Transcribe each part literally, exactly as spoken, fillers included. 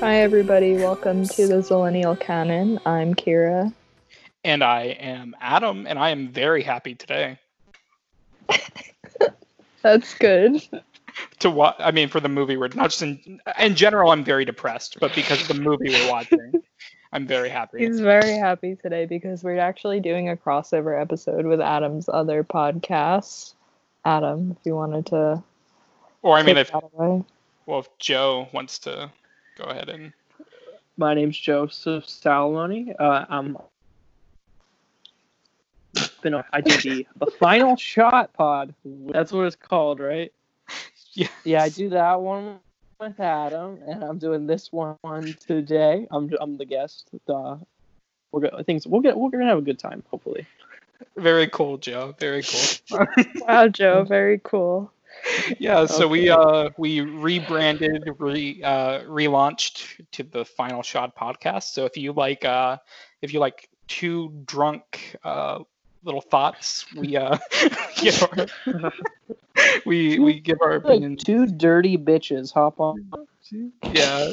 Hi everybody, welcome to the Zillennial Canon. I'm Kira. And I am Adam, and I am very happy today. That's good. To wa- I mean, for the movie, we're not just in, in general, I'm very depressed, but because of the movie we're watching, I'm very happy. He's very happy today because we're actually doing a crossover episode with Adam's other podcasts. Adam, if you wanted to... Or I mean, if, well, if Joe wants to... Go ahead and. My name's Joseph Salomone. Uh, I'm. Been on, I did the, the Final Shot Pod. That's what it's called, right? Yeah. Yeah, I do that one with Adam, and I'm doing this one today. I'm I'm the guest. Uh, we're go, things we'll get. We're gonna have a good time, hopefully. Very cool, Joe. Very cool. Wow, Joe. Very cool. Yeah, so okay. we uh we rebranded, re uh relaunched to the Final Shot Podcast. So if you like uh if you like two drunk uh little thoughts, we uh give our, we we give our opinions. Two dirty bitches hop on. Yeah.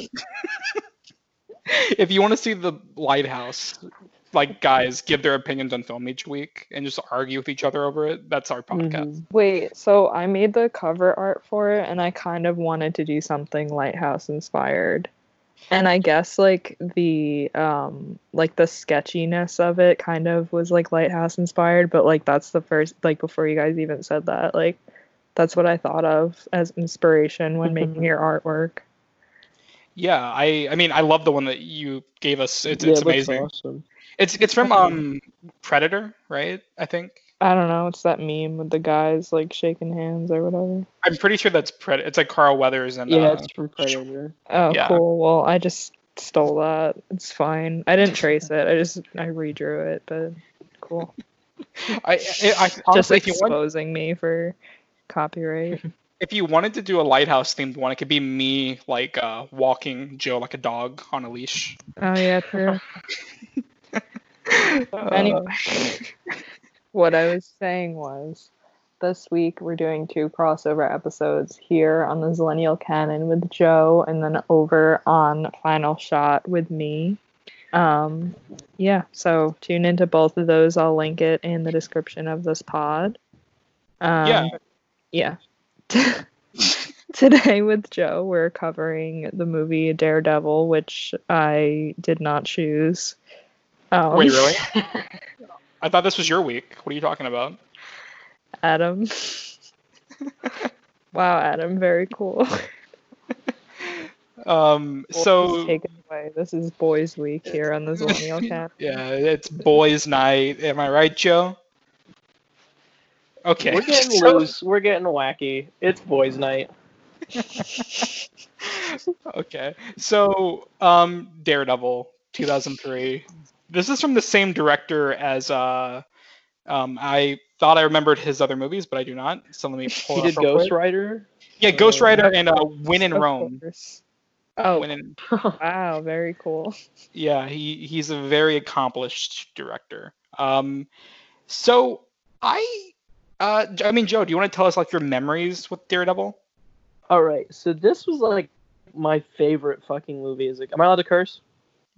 If you want to see the Lighthouse, like guys give their opinions on film each week and just argue with each other over it, that's our podcast. Mm-hmm. Wait, so I made the cover art for it and I kind of wanted to do something Lighthouse inspired. And I guess like the um like the sketchiness of it kind of was like Lighthouse inspired, but like that's the first, like before you guys even said that, like that's what I thought of as inspiration when making your artwork. Yeah, I I mean I love the one that you gave us. It's yeah, it's amazing. Awesome. It's it's from um Predator, right? I think. I don't know. It's that meme with the guys like shaking hands or whatever. I'm pretty sure that's Predator. It's like Carl Weathers and yeah, uh, it's from Predator. Oh, yeah. Cool. Well, I just stole that. It's fine. I didn't trace it. I just I redrew it, but cool. I, I, I honestly, just exposing me for copyright. If you wanted to do a Lighthouse themed one, it could be me like uh, walking Joe like a dog on a leash. Oh yeah, true. Uh, anyway, what I was saying was, this week we're doing two crossover episodes here on the Zillennial Canon with Joe, and then over on Final Shot with me. Um, yeah, so tune into both of those. I'll link it in the description of this pod. Um, yeah. Yeah. Today with Joe, we're covering the movie Daredevil, which I did not choose. Oh. Wait, really? I thought this was your week. What are you talking about? Adam. Wow, Adam, very cool. Um, so... Take it away. This is boys' week here on the Zillennial Cat. Yeah, it's boys' night. Am I right, Joe? Okay. We're getting loose. We're getting wacky. It's boys' night. Okay. So, um, Daredevil, two thousand three... This is from the same director as uh, um, I thought I remembered his other movies, but I do not. So let me pull he up. He did Ghost Rider. Yeah, Ghost Rider and uh, Win in Rome. Oh, Win in... Wow, very cool. Yeah, he he's a very accomplished director. Um, so I, uh, I mean, Joe, do you want to tell us like your memories with Daredevil? All right, so this was like my favorite fucking movie. Is like, am I allowed to curse?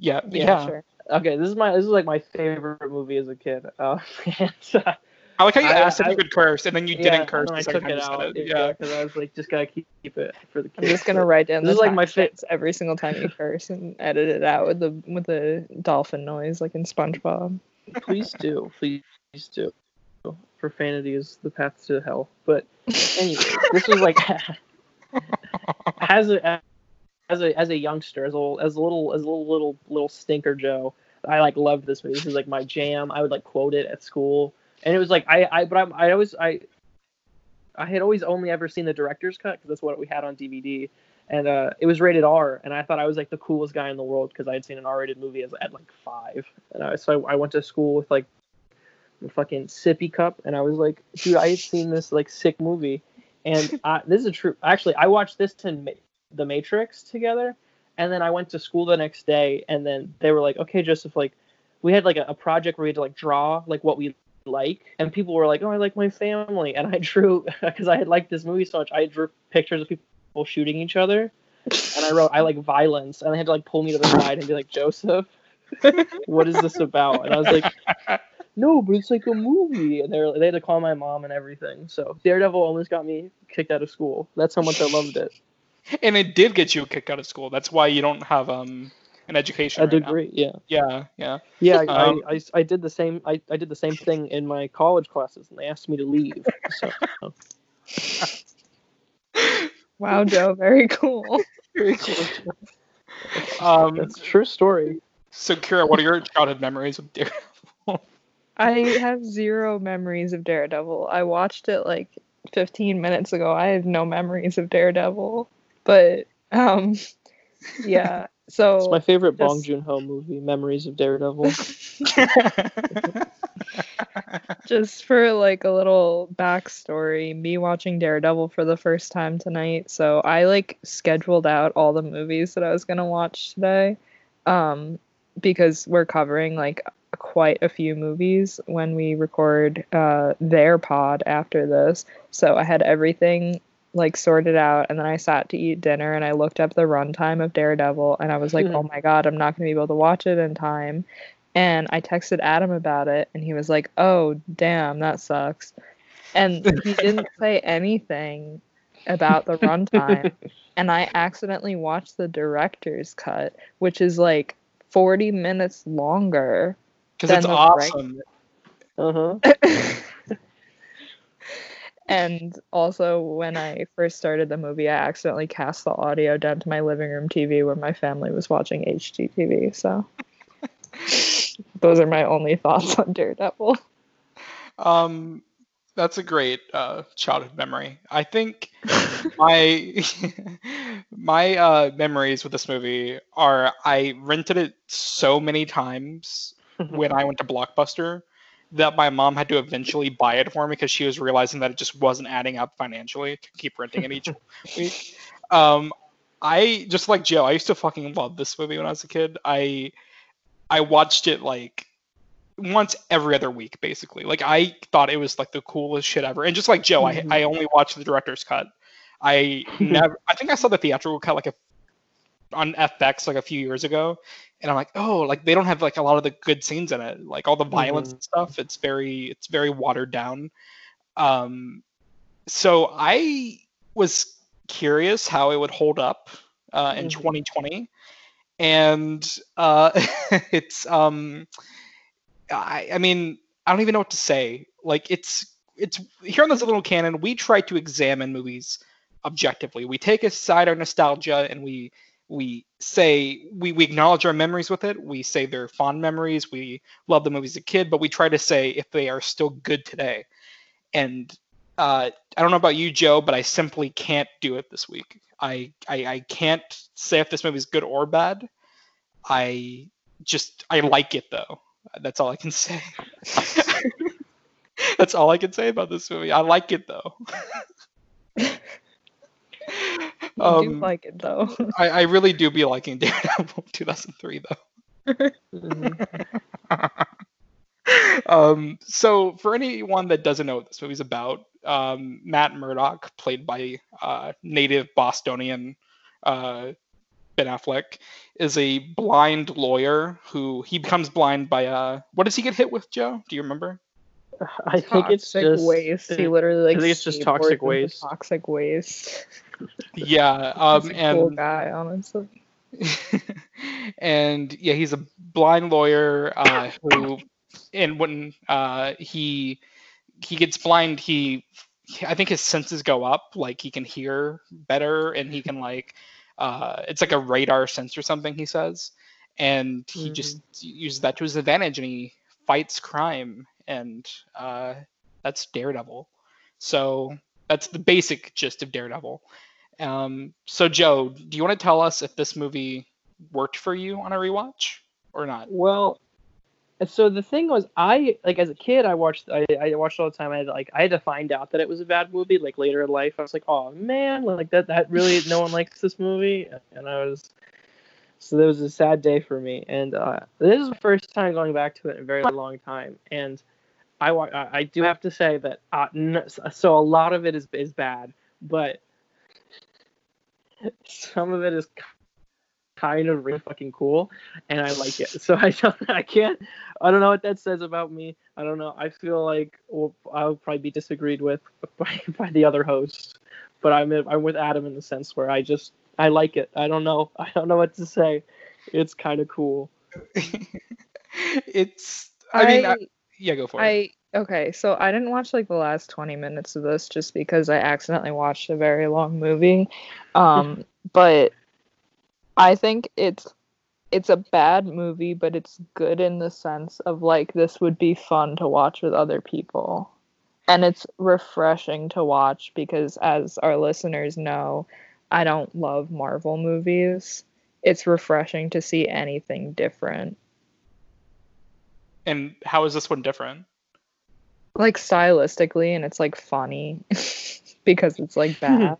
Yeah, yeah, yeah, sure. Okay, this is my this is like my favorite movie as a kid. Uh, and, uh, I like how you I, asked I, if you could curse, and then you yeah, didn't curse. I took it out. It. Yeah, because yeah, I was like, just gotta keep, keep it for the kids. I'm just gonna write down. This is like my fits every single time you curse, and edit it out with the with the dolphin noise, like in SpongeBob. Please do, please, please do. Profanity is the path to hell. But anyway, this was like as a. As a as a youngster, as a little as a little as a little little, little stinker Joe, I like loved this movie. This is like my jam. I would like quote it at school, and it was like I I but I'm, I always I I had always only ever seen the director's cut because that's what we had on D V D, and uh, it was rated R, and I thought I was like the coolest guy in the world because I had seen an R-rated movie as at like five, and I, so I, I went to school with like a fucking sippy cup, and I was like, dude, I had seen this like sick movie, and I, this is a true. Actually, I watched this in May. The Matrix together, and then I went to school the next day, and then they were like, okay, Joseph, like we had like a, a project where we had to like draw like what we like, and people were like, oh, I like my family, and I drew because I had liked this movie so much, I drew pictures of people shooting each other, And I wrote, I like violence. And they had to like pull me to the side and be like, Joseph, what is this about? And I was like, no, but it's like a movie. And they were, they had to call my mom and everything. So Daredevil almost got me kicked out of school. That's how much I loved it. And it did get you kicked out of school. That's why you don't have um an education. A right degree, now. yeah, yeah, yeah, yeah. Um, I, I, I did the same. I, I did the same thing in my college classes, and they asked me to leave. So. Wow, Joe, very cool. Very cool. Um, That's a true story. So, Kira, what are your childhood memories of Daredevil? I have zero memories of Daredevil. I watched it like fifteen minutes ago. I have no memories of Daredevil, but um, yeah. So it's my favorite just... Bong Joon-ho movie, Memories of Daredevil. Just for like a little backstory, me watching Daredevil for the first time tonight. So I like scheduled out all the movies that I was gonna watch today, um, because we're covering like quite a few movies when we record uh, their pod after this. So I had everything like sorted out, and then I sat to eat dinner and I looked up the runtime of Daredevil and I was like, mm-hmm. oh my god, I'm not gonna be able to watch it in time. And I texted Adam about it and he was like, oh damn, that sucks. And he didn't say anything about the runtime. And I accidentally watched the director's cut, which is like forty minutes longer. Because it's awesome. Right. Uh-huh. And also, when I first started the movie, I accidentally cast the audio down to my living room T V where my family was watching H G T V. So those are my only thoughts on Daredevil. Um, that's a great uh, childhood memory. I think my my uh, memories with this movie are I rented it so many times when I went to Blockbuster that my mom had to eventually buy it for me because she was realizing that it just wasn't adding up financially to keep renting it each week. Um, I, just like Joe, I used to fucking love this movie when I was a kid. I I watched it, like, once every other week, basically. Like, I thought it was, like, the coolest shit ever. And just like Joe, mm-hmm. I, I only watched the director's cut. I never... I think I saw the theatrical cut, like, a, on F X, like, a few years ago. And I'm like, oh, like they don't have like a lot of the good scenes in it, like all the violence mm-hmm. and stuff. It's very, it's very watered down. Um, so I was curious how it would hold up uh, in mm-hmm. twenty twenty, and uh, it's, um, I, I mean, I don't even know what to say. Like it's, it's here on this little canon. We try to examine movies objectively. We take aside our nostalgia and we. We say, we, we acknowledge our memories with it. We say they're fond memories. We love the movies as a kid, but we try to say if they are still good today. And uh, I don't know about you, Joe, but I simply can't do it this week. I, I, I can't say if this movie is good or bad. I just, I like it though. That's all I can say. That's all I can say about this movie. I like it though. I um, do like it though. I, I really do be liking Daredevil two thousand three though. mm-hmm. um, so for anyone that doesn't know what this movie's about, um, Matt Murdock, played by uh, native Bostonian uh, Ben Affleck, is a blind lawyer who he becomes blind by uh, what does he get hit with, Joe? Do you remember? I think toxic it's just waste. He literally like I think it's just toxic waste. Toxic waste. Yeah, um, he's a and cool guy, honestly. And yeah, he's a blind lawyer uh, who, and when uh, he he gets blind, he I think his senses go up. Like he can hear better, and he can like uh, it's like a radar sense or something. He says, and he mm-hmm. just uses that to his advantage, and he fights crime. And uh, that's Daredevil. So that's the basic gist of Daredevil. Um, so Joe, do you want to tell us if this movie worked for you on a rewatch or not? Well, so the thing was, I like as a kid, I watched, I, I watched all the time. I had like, I had to find out that it was a bad movie. Like later in life, I was like, oh man, like that, that really no one likes this movie. And I was. So that was a sad day for me, and uh, this is the first time going back to it in a very long time. And I, I do have to say that uh, so a lot of it is is bad, but Some of it is kind of really fucking cool, and I like it. So I don't, I can't, I don't know what that says about me. I don't know. I feel like well, I'll probably be disagreed with by, by the other hosts, but I'm I'm with Adam in the sense where I just I like it. I don't know. I don't know what to say. It's kind of cool. It's. I, I mean, I, yeah, go for I, it. Okay, so I didn't watch like the last twenty minutes of this just because I accidentally watched a very long movie. Um, but I think it's it's a bad movie, but it's good in the sense of like this would be fun to watch with other people. And it's refreshing to watch because as our listeners know, I don't love Marvel movies. It's refreshing to see anything different. And how is this one different? Like stylistically, and it's like funny because it's like bad.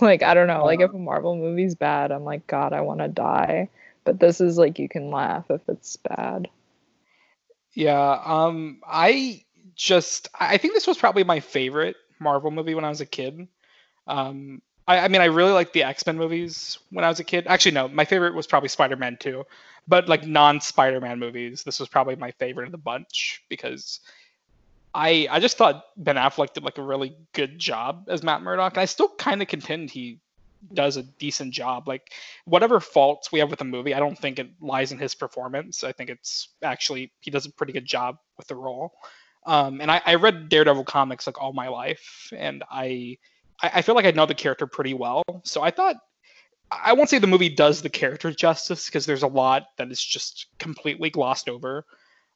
Like, I don't know, like if a Marvel movie's bad, I'm like, God, I want to die. But this is like you can laugh if it's bad. Yeah, um, I just I think this was probably my favorite Marvel movie when I was a kid. Um, I, I mean, I really liked the X-Men movies when I was a kid. Actually, no, my favorite was probably Spider-Man two, but like non-Spider-Man movies, this was probably my favorite of the bunch because. I, I just thought Ben Affleck did like a really good job as Matt Murdock, and I still kind of contend he does a decent job. Like whatever faults we have with the movie, I don't think it lies in his performance. I think it's actually he does a pretty good job with the role. Um, and I, I read Daredevil comics like all my life, and I I feel like I know the character pretty well. So I thought I won't say the movie does the character justice because there's a lot that is just completely glossed over,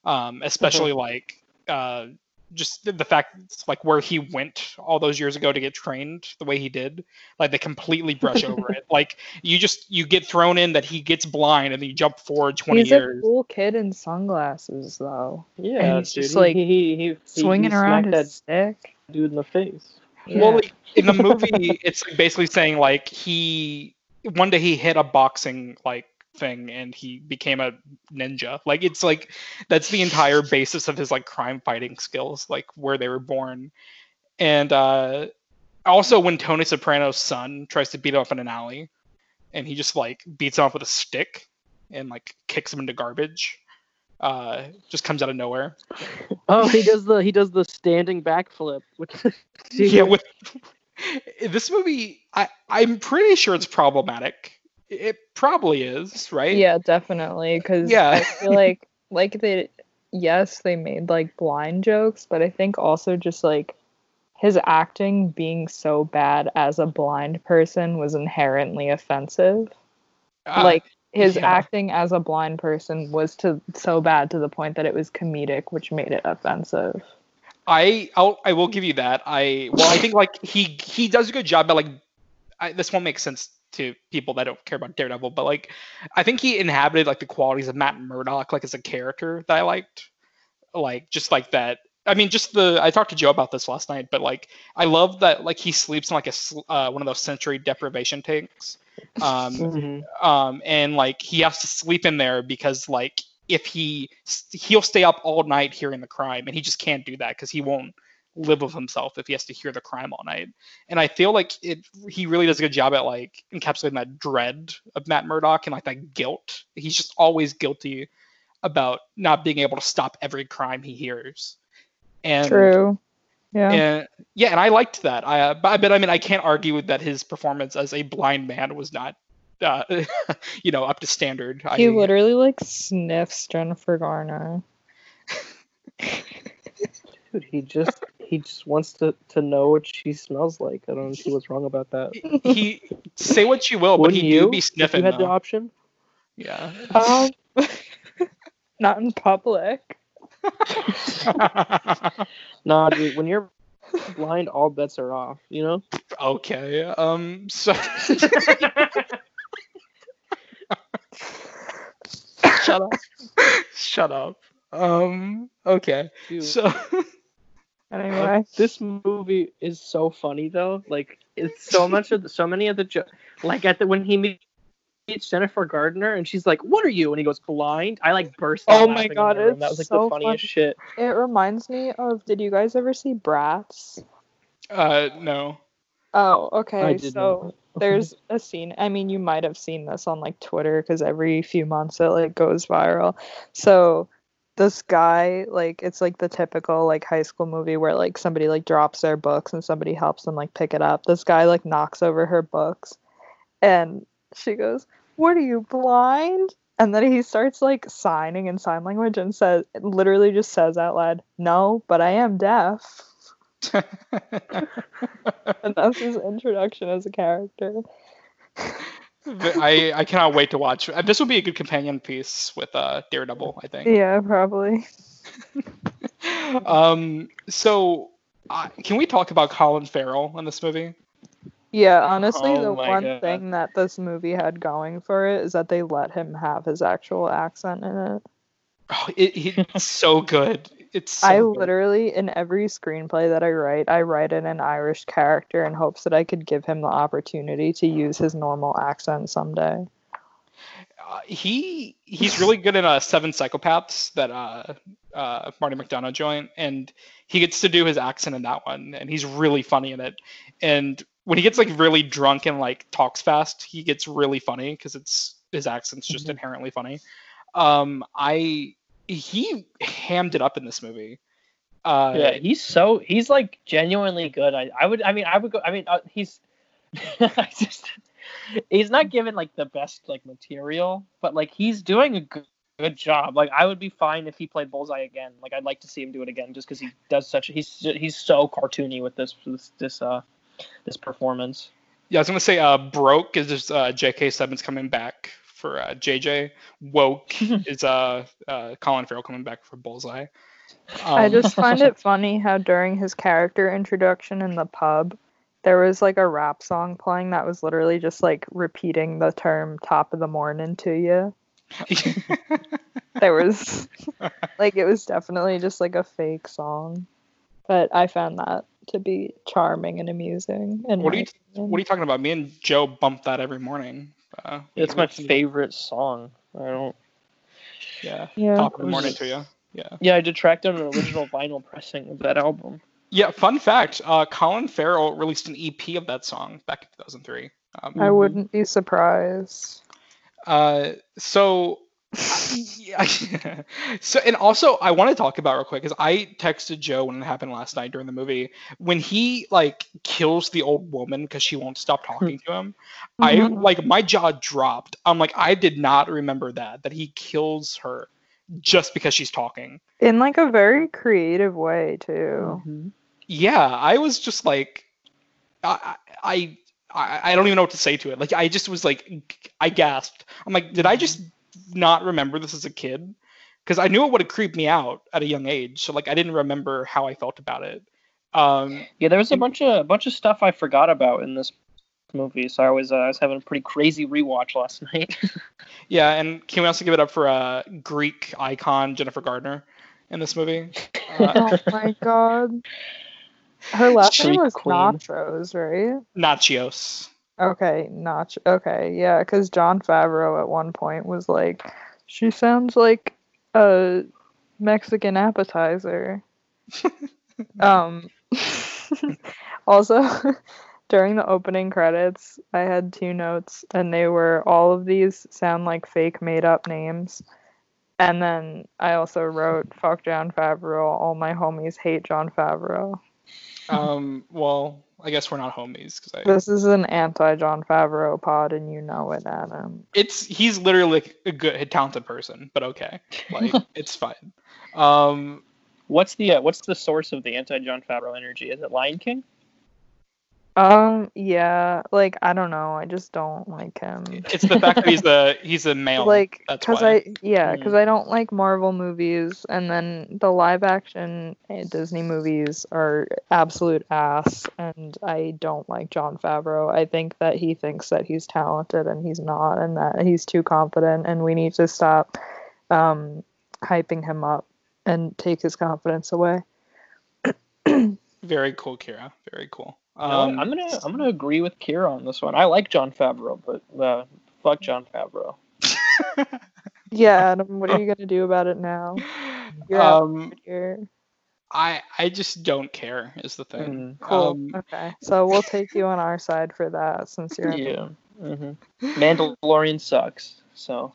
um, especially mm-hmm. like. Uh, Just the fact, like, where he went all those years ago to get trained the way he did, like, they completely brush over it. Like, you just, you get thrown in that he gets blind and then you jump forward twenty he's years. He's a cool kid in sunglasses, though. Yeah, and he's dude. just, like, he, he, he, swinging he around his that stick. Dude in the face. Yeah. Well, like, in the movie, it's basically saying, like, he, one day he hit a boxing, like, thing and he became a ninja. Like it's like that's the entire basis of his like crime fighting skills, like where they were born. And uh also when Tony Soprano's son tries to beat him up in an alley and he just like beats him up with a stick and like kicks him into garbage. Uh just comes out of nowhere. Oh he does the he does the standing backflip. Yeah with this movie I I'm pretty sure it's problematic. It probably is, right? Yeah, definitely. Because yeah. I feel like, like they, yes, they made like blind jokes, but I think also just like his acting being so bad as a blind person was inherently offensive. Uh, like his yeah. acting as a blind person was to so bad to the point that it was comedic, which made it offensive. I I'll, I will give you that. I well, I think like he he does a good job, but like I, this won't make sense to people that don't care about Daredevil, but like I think he inhabited like the qualities of Matt Murdock, like as a character that I liked, like just like that. I mean, just the I talked to Joe about this last night, but like I love that like he sleeps in like a uh, one of those sensory deprivation tanks, um, mm-hmm. um, and like he has to sleep in there because like if he he'll stay up all night hearing the crime, and he just can't do that because he won't live with himself if he has to hear the crime all night. And I feel like it he really does a good job at like encapsulating that dread of Matt Murdock and like that guilt. He's just always guilty about not being able to stop every crime he hears. And true. Yeah. And, yeah, and I liked that. I uh, but, but I mean I can't argue with that his performance as a blind man was not uh, you know up to standard. He I, literally like sniffs Jennifer Garner. Dude, he just he just wants to, to know what she smells like. I don't see what's wrong about that. He say what you will, Wouldn't but he you, do be sniffing. If you had though. the option. Yeah. Um, not in public. Nah, dude. When you're blind, all bets are off. You know. Okay. Um. So. Shut up. Shut up. Um. Okay. Dude. So. Anyway, this movie is so funny though. Like it's so much of the, so many of the jo- like at the when he meets Jennifer Garner and she's like, "What are you?" and he goes, "Blind." I like burst. Oh my god, it's that was like so the funniest fun. shit. It reminds me of. Did you guys ever see Bratz? Uh, no. Oh, okay. I did so There's a scene, I mean, you might have seen this on like Twitter because every few months it like goes viral. So this guy, like, it's like the typical like high school movie where like somebody like drops their books and somebody helps them like pick it up. This guy like knocks over her books and she goes, "What are you, blind?" And then he starts like signing in sign language and says, literally just says out loud, "No, but I am deaf." And that's his introduction as a character. I, I cannot wait to watch. This would be a good companion piece with uh, Daredevil, I think. Yeah, probably. um. So, uh, can we talk about Colin Farrell in this movie? Yeah, honestly, oh the one God. thing that this movie had going for it is that they let him have his actual accent in it. Oh, it, it's so good. It's so I good. Literally, in every screenplay that I write, I write in an Irish character in hopes that I could give him the opportunity to use his normal accent someday. Uh, he he's really good in uh, Seven Psychopaths, that uh, uh, Marty McDonagh joint, and he gets to do his accent in that one, and he's really funny in it. And when he gets like really drunk and like talks fast, he gets really funny because it's his accent's just mm-hmm. inherently funny. Um, I he hammed it up in this movie. Uh, yeah, he's so he's like genuinely good. I, I would I mean I would go I mean uh, he's just he's not given like the best like material, but like he's doing a good, good job. Like I would be fine if he played Bullseye again. Like I'd like to see him do it again just because he does such he's he's so cartoony with this this this uh this performance. Yeah, I was gonna say uh broke is just uh, J K. Simmons coming back for uh, J J. Woke is uh, uh, Colin Farrell coming back for Bullseye. Um, I just find it funny how during his character introduction in the pub, there was like a rap song playing that was literally just like repeating the term "top of the morning" to you. There was like it was definitely just like a fake song, but I found that to be charming and amusing. And what are you t- What are you talking about? Me and Joe bump that every morning. Uh, it's my favorite song. I don't. Yeah. yeah. Top of the morning to you. Yeah. Yeah, I did track down an original vinyl pressing of that album. Yeah. Fun fact: uh, Colin Farrell released an E P of that song back in two thousand three. Um, I wouldn't be surprised. Uh, so. yeah, so and also I want to talk about real quick because I texted Joe when it happened last night during the movie when he like kills the old woman because she won't stop talking to him. Mm-hmm. I like my jaw dropped. I'm like I did not remember that that he kills her just because she's talking in like a very creative way too. Mm-hmm. Yeah, I was just like I I I don't even know what to say to it. Like I just was like I gasped. I'm like did I just not remember this as a kid because I knew it would have creeped me out at a young age, so like I didn't remember how I felt about it. Um, yeah, there was a and, bunch of a bunch of stuff I forgot about in this movie, so I was uh, I was having a pretty crazy rewatch last night. Yeah, and can we also give it up for a uh, Greek icon Jennifer Gardner in this movie? Uh, oh my god, her last name was Queen. Nachos, right? Nachios. Okay, notch. Okay, yeah, because Jon Favreau at one point was like, she sounds like a Mexican appetizer. um, also, during the opening credits, I had two notes, and they were all of these sound like fake made-up names. And then I also wrote, "Fuck Jon Favreau, all my homies hate Jon Favreau." Um, well... I guess we're not homies. Cause I... This is an anti-Jon Favreau pod, and you know it, Adam. It's he's literally a good, a talented person, but okay, like it's fine. Um, what's the uh, what's the source of the anti-Jon Favreau energy? Is it Lion King? Um, yeah, like I don't know, I just don't like him. It's the fact that he's a he's a male. Like, that's cause why. I yeah, because mm. I don't like Marvel movies, and then the live action Disney movies are absolute ass, and I don't like Jon Favreau. I think that he thinks that he's talented, and he's not, and that he's too confident, and we need to stop um hyping him up and take his confidence away. Very cool, Kira. Very cool. Um, no, I'm gonna I'm gonna agree with Kira on this one. I like Jon Favreau, but uh, fuck Jon Favreau. Yeah, Adam, what are you gonna do about it now? You're um, I I just don't care is the thing. Mm, cool. Um, okay, so we'll take you on our side for that since you're. Yeah. Mm-hmm. Mandalorian sucks. So.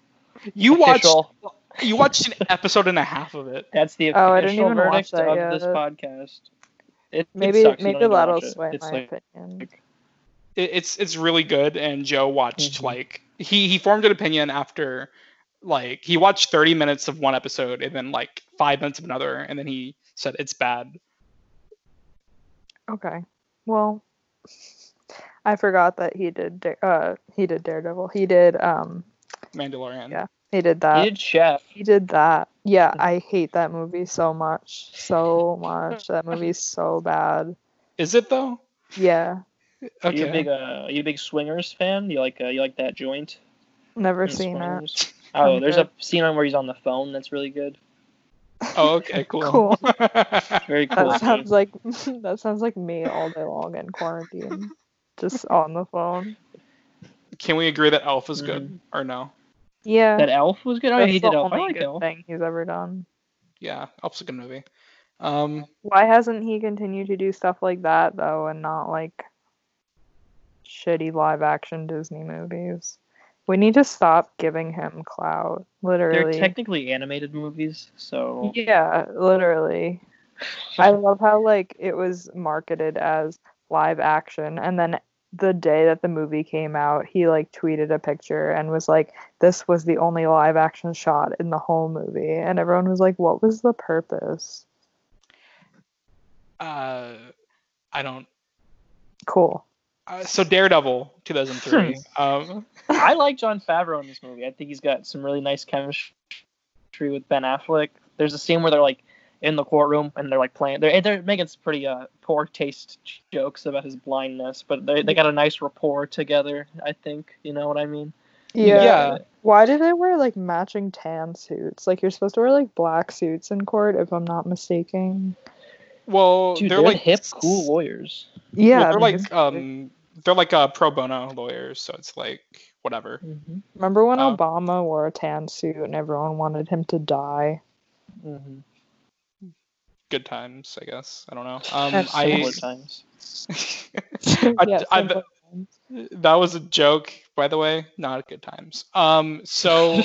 You official. watched. You watched an episode and a half of it. That's the official oh, I didn't even verdict watch that of yet. this podcast. It, maybe it sucks. maybe that'll sway it. my like, opinion. Like, it, it's it's really good, and Joe watched mm-hmm. like he he formed an opinion after. Like, he watched thirty minutes of one episode and then, like, five minutes of another, and then he said it's bad. Okay. Well, I forgot that he did uh, he did Daredevil. He did... um Mandalorian. Yeah, he did that. He did Chef. He did that. Yeah, I hate that movie so much. So much. That movie's so bad. Is it, though? Yeah. Okay. Are you a big, uh, are you a big Swingers fan? You like uh, you like that joint? Never seen Swingers? it. Oh, there's a scene on where he's on the phone that's really good. Oh, okay, cool. cool. Very cool. That sounds like that sounds like me all day long in quarantine, just on the phone. Can we agree that Elf is good mm. or no? Yeah. That Elf was good. Oh, he did Elf. I like Elf. Thing he's ever done. Yeah, Elf's a good movie. Um, Why hasn't he continued to do stuff like that though, and not like shitty live action Disney movies? We need to stop giving him clout, literally. They're technically animated movies, so... Yeah, literally. I love how, like, it was marketed as live action, and then the day that the movie came out, he, like, tweeted a picture and was like, this was the only live action shot in the whole movie, and everyone was like, what was the purpose? Uh, I don't... Cool. Uh, so Daredevil, two thousand three. um, I like Jon Favreau in this movie. I think he's got some really nice chemistry with Ben Affleck. There's a scene where they're like in the courtroom and they're like playing. They're they're making some pretty uh, poor taste jokes about his blindness, but they they got a nice rapport together. I think you know what I mean. Yeah. yeah. Why do they wear like matching tan suits? Like you're supposed to wear like black suits in court, if I'm not mistaken. Well, Dude, they're, they're like hip, cool lawyers. Yeah, well, they're like um, they're like uh, pro bono lawyers, so it's like whatever. Mm-hmm. Remember when um, Obama wore a tan suit and everyone wanted him to die? Mm-hmm. Good times, I guess. I don't know. Um, I times. I, yeah, I, I, that was a joke, by the way. Not good times. Um, so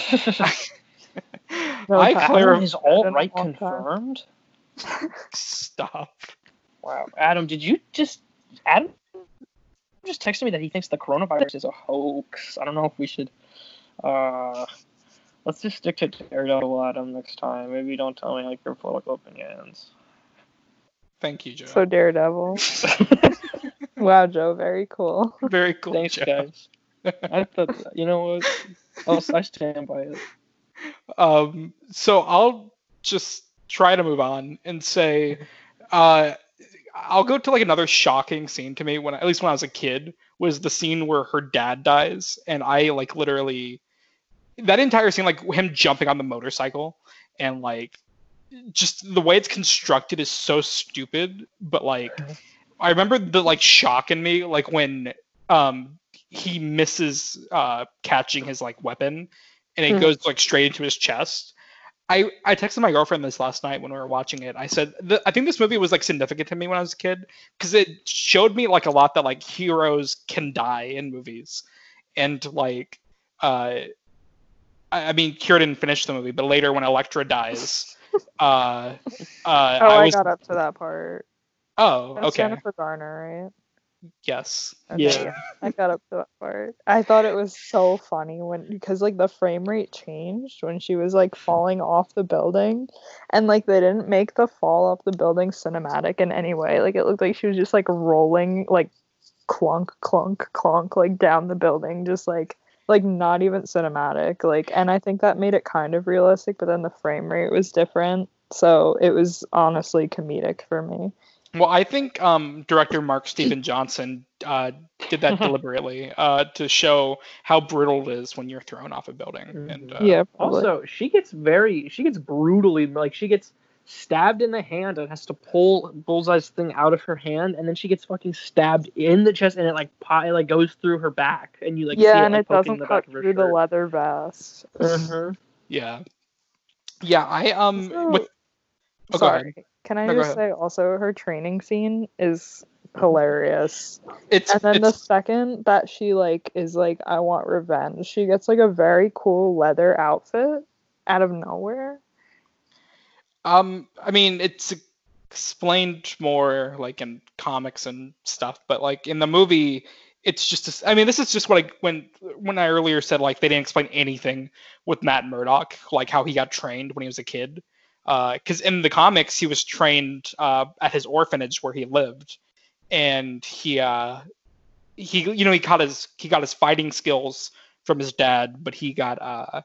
no, I clarify. Is alt right confirmed? Stop. Wow. Adam, did you just... Adam just texted me that he thinks the coronavirus is a hoax. I don't know if we should... Uh, let's just stick to Daredevil, Adam, next time. Maybe don't tell me, like, your political opinions. Thank you, Joe. So Daredevil. Wow, Joe, very cool. Very cool, Thanks, Joe. guys. I thought... You know what? I'll, I stand by it. Um. So I'll just... try to move on and say uh I'll go to like another shocking scene to me when at least when I was a kid was the scene where her dad dies, and I like literally that entire scene, like him jumping on the motorcycle and like just the way it's constructed is so stupid, but like I remember the like shock in me like when um he misses uh catching his like weapon and it mm. goes like straight into his chest. I, I texted my girlfriend this last night when we were watching it. I said, th- I think this movie was like significant to me when I was a kid because it showed me like a lot that like heroes can die in movies. And like, uh, I, I mean, Kira didn't finish the movie, but later when Elektra dies. uh, uh, oh, I, I was... got up to that part. Oh, That's okay. Jennifer Garner, right? Yes. Okay, yeah. yeah. I got up to that part. I thought it was so funny when because like the frame rate changed when she was like falling off the building, and like they didn't make the fall off the building cinematic in any way. Like it looked like she was just like rolling like clunk clunk clunk like down the building, just like like not even cinematic. Like, and I think that made it kind of realistic, but then the frame rate was different, so it was honestly comedic for me. Well, I think um, director Mark Steven Johnson uh, did that deliberately uh, to show how brutal it is when you're thrown off a building. And uh, yeah. Probably. Also, she gets very, she gets brutally, like she gets stabbed in the hand and has to pull Bullseye's thing out of her hand, and then she gets fucking stabbed in the chest, and it like pie, like goes through her back, and you like yeah, see it, and like, it doesn't cut through the leather vest. Uh-huh. Yeah, yeah. I um. So, with, Okay. Sorry. Can I no, just say also her training scene is hilarious. It's and then it's... the second that she like is like, I want revenge, she gets like a very cool leather outfit out of nowhere. Um, I mean, it's explained more like in comics and stuff, but like in the movie, it's just. A, I mean, this is just what I when when I earlier said like they didn't explain anything with Matt Murdock, like how he got trained when he was a kid. Because uh, in the comics, he was trained uh, at his orphanage where he lived, and he, uh, he, you know, he got his he got his fighting skills from his dad, but he got uh,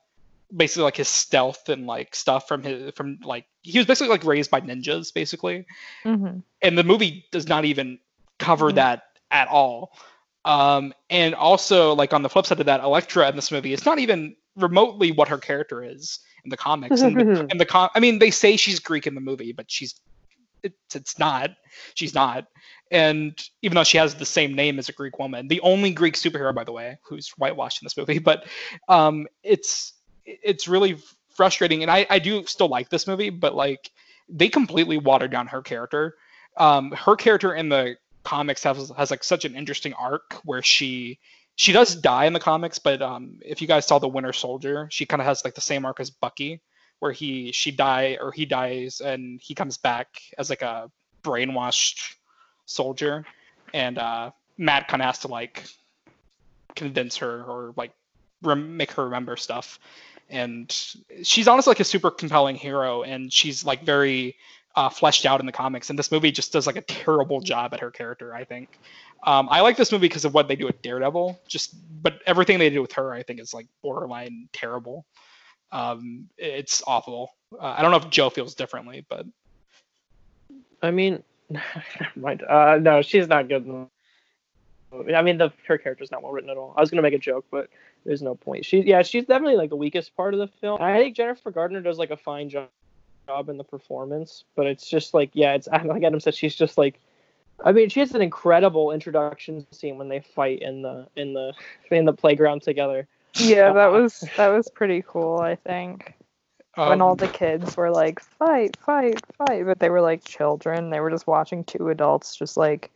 basically like his stealth and like stuff from his from like he was basically like raised by ninjas, basically. Mm-hmm. And the movie does not even cover mm-hmm. that at all. Um, and also, like on the flip side of that, Elektra in this movie is not even remotely what her character is in the comics. And the, and the com- I mean, they say she's Greek in the movie, but she's it's it's not. She's not. And even though she has the same name as a Greek woman, the only Greek superhero, by the way, who's whitewashed in this movie. But um, it's it's really frustrating. And I, I do still like this movie, but like they completely watered down her character. Um, her character in the comics has has like such an interesting arc where she she does die in the comics, but um if you guys saw The Winter Soldier, she kind of has like the same arc as Bucky, where he she die or he dies and he comes back as like a brainwashed soldier, and uh Matt kind of has to like convince her or like rem- make her remember stuff. And she's honestly like a super compelling hero, and she's like very Uh, fleshed out in the comics, and this movie just does like a terrible job at her character, I think. Um, I like this movie because of what they do with Daredevil, just but everything they do with her, I think, is like borderline terrible. Um, it's awful. Uh, I don't know if Joe feels differently, but I mean, uh, no, she's not good in the movie. I mean, the her character's not well written at all. I was gonna make a joke, but there's no point. She, yeah, she's definitely like the weakest part of the film. I think Jennifer Garner does like a fine job. job in the performance, but it's just like, yeah, it's like Adam said, she's just like, I mean, she has an incredible introduction scene when they fight in the in the in the playground together. Yeah, that was that was pretty cool, I think. Um, when all the kids were like, fight, fight, fight, but they were like children. They were just watching two adults just like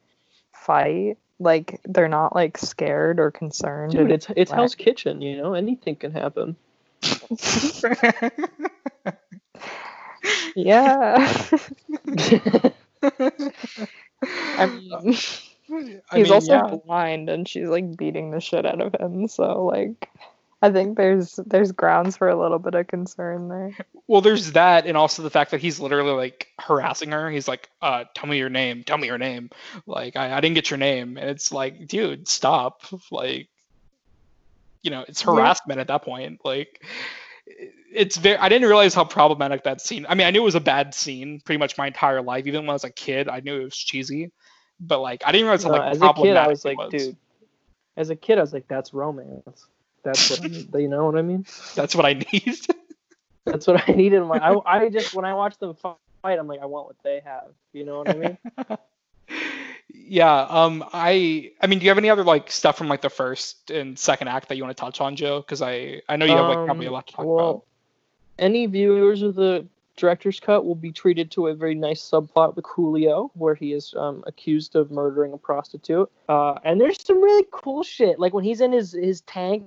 fight. Like they're not like scared or concerned. Dude, it's it's Hell's Kitchen, you know, anything can happen. Yeah. I mean, he's I mean, also yeah. blind, and she's like beating the shit out of him. So like, I think there's there's grounds for a little bit of concern there. Well, there's that, and also the fact that he's literally like harassing her. He's like, uh, "Tell me your name. Tell me your name. Like, I, I didn't get your name." And it's like, dude, stop. Like, you know, it's harassment yeah. at that point. Like. It's very. I didn't realize how problematic that scene. I mean, I knew it was a bad scene pretty much my entire life. Even when I was a kid, I knew it was cheesy, but like I didn't realize no, how like as problematic a kid, I was like, was. dude. As a kid, I was like, that's romance. That's what I need. You know what I mean? That's what I need. That's what I need in my. I, I just when I watch them fight, I'm like, I want what they have. You know what I mean? Yeah. Um. I. I mean, do you have any other like stuff from like the first and second act that you want to touch on, Joe? Because I. I know you have like probably a lot to talk well, about. Any viewers of the director's cut will be treated to a very nice subplot with Julio, where he is um, accused of murdering a prostitute. Uh, and there's some really cool shit, like when he's in his his tank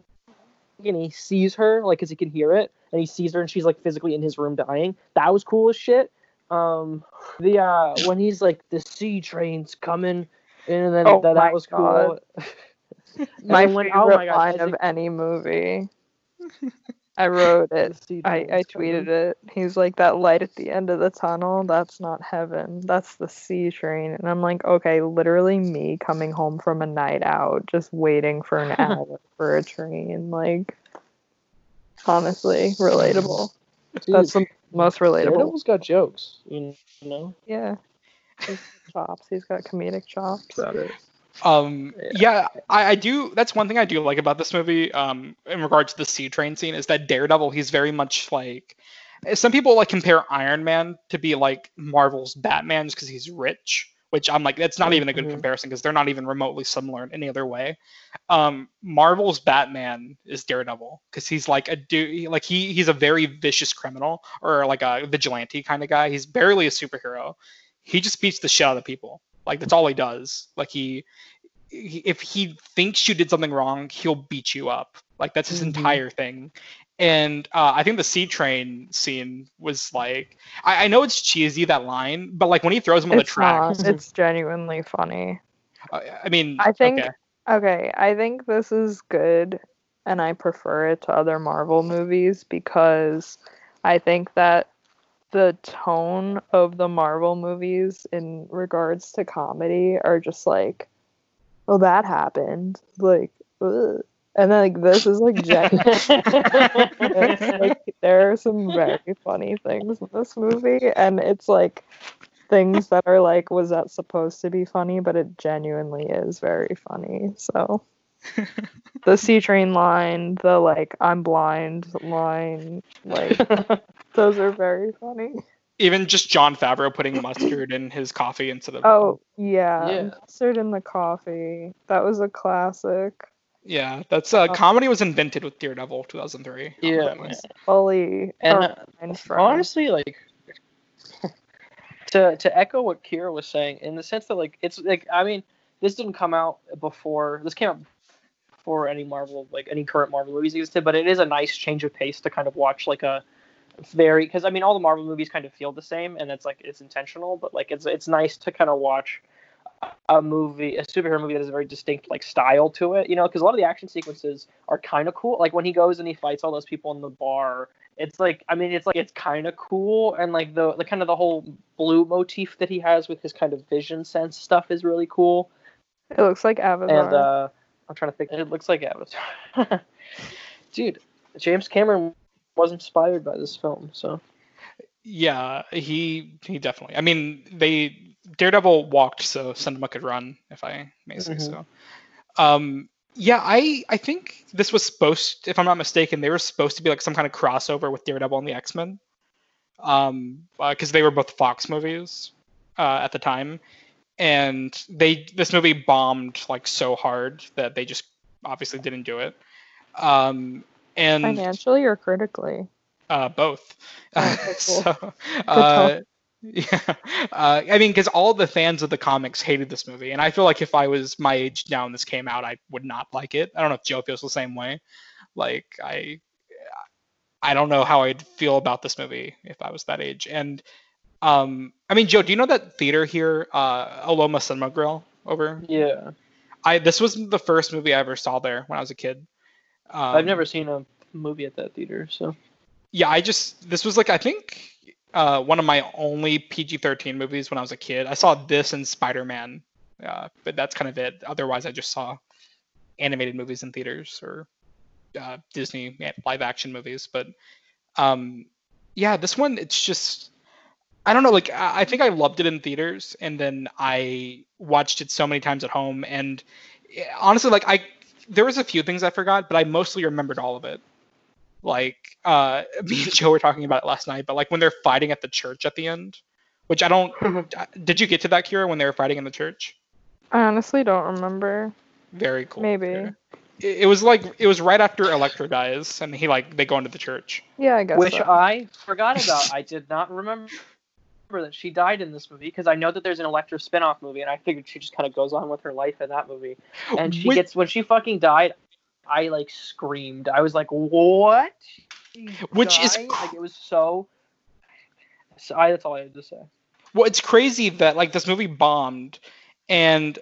and he sees her, like because he can hear it, and he sees her and she's like physically in his room dying. That was cool as shit. Um, the uh, when he's like the sea train's coming, and then oh that, that was God. cool. my favorite when, oh my God, line of any movie. I wrote it. I, I tweeted it. He's like, that light at the end of the tunnel, that's not heaven. That's the sea train. And I'm like, okay, literally me coming home from a night out, just waiting for an hour for a train. Like, honestly, relatable. Dude, that's the most relatable. Daredevil's got jokes, you know? Yeah. He's chops. He's got comedic chops. That is. Um, yeah, I, I do. That's one thing I do like about this movie, um, in regards to the sea train scene, is that Daredevil, he's very much like, some people like compare Iron Man to be like Marvel's Batman just because he's rich, which I'm like, that's not even a good mm-hmm. comparison because they're not even remotely similar in any other way. Um, Marvel's Batman is Daredevil because he's like a dude, like he he's a very vicious criminal or like a vigilante kind of guy. He's barely a superhero. He just beats the shit out of people. Like that's all he does. Like he, he if he thinks you did something wrong, he'll beat you up. Like that's his mm-hmm. entire thing. And uh, I think the Sea Train scene was like, I, I know it's cheesy, that line, but like when he throws him on it's the track. Not, it's genuinely funny. Uh, I mean, I think, okay. okay, I think this is good and I prefer it to other Marvel movies because I think that the tone of the Marvel movies in regards to comedy are just like, oh, that happened. Like, ugh. And then, like, this is, like, genuine. Like, there are some very funny things in this movie, and it's, like, things that are, like, was that supposed to be funny? But it genuinely is very funny, so. The Sea Train line, the, like, I'm blind line, like, those are very funny. Even just Jon Favreau putting mustard in his coffee instead of... Oh, yeah, yeah. Mustard in the coffee. That was a classic. Yeah, that's uh, oh. comedy was invented with Daredevil two thousand three. Yeah, fully. And uh, honestly, like to to echo what Kira was saying, in the sense that like it's like I mean, this didn't come out before this came out before any Marvel like any current Marvel movies existed, but it is a nice change of pace to kind of watch like a very because I mean all the Marvel movies kind of feel the same, and that's like it's intentional, but like it's it's nice to kind of watch a movie, a superhero movie that has a very distinct like style to it, you know, because a lot of the action sequences are kind of cool. Like when he goes and he fights all those people in the bar, it's like, I mean, it's like it's kind of cool, and like the the kind of the whole blue motif that he has with his kind of vision sense stuff is really cool. It looks like Avatar. And uh, I'm trying to think. It looks like Avatar. Dude, James Cameron was inspired by this film, so. Yeah, he he definitely. I mean, they. Daredevil walked, so Cinema could run, if I may say mm-hmm. so. Um, yeah, I I think this was supposed, if I'm not mistaken, they were supposed to be like some kind of crossover with Daredevil and the X-Men, um, because uh, they were both Fox movies uh, at the time, and they this movie bombed like so hard that they just obviously didn't do it. Um, and financially or critically, uh, both. Oh, okay, cool. so. Uh, Yeah, uh, I mean, because all the fans of the comics hated this movie, and I feel like if I was my age now and this came out, I would not like it. I don't know if Joe feels the same way. Like, I, I don't know how I'd feel about this movie if I was that age. And, um, I mean, Joe, do you know that theater here, uh, Aloma Cinema Grill over? Yeah. I this was the first movie I ever saw there when I was a kid. Um, I've never seen a movie at that theater, so. Yeah, I just this was like I think. Uh, one of my only P G thirteen movies when I was a kid. I saw this and Spider-Man, uh, but that's kind of it. Otherwise, I just saw animated movies in theaters or uh, Disney live-action movies. But um, yeah, this one, it's just... I don't know, like, I-, I think I loved it in theaters, and then I watched it so many times at home, and honestly, like, I there was a few things I forgot, but I mostly remembered all of it. Like, uh, me and Joe were talking about it last night, but like when they're fighting at the church at the end, which I don't, did you get to that, Kira, when they were fighting in the church? I honestly don't remember. Very cool. Maybe. Kira. It was like, it was right after Elektra dies and he like, they go into the church. Yeah, I guess Which so. I forgot about. I did not remember that she died in this movie because I know that there's an Elektra spin-off movie and I figured she just kind of goes on with her life in that movie. And she Wait. gets, when she fucking died... I like screamed. I was like, "What?" She Which died? is cr- like it was so. so I, that's all I had to say. Well, it's crazy that like this movie bombed, and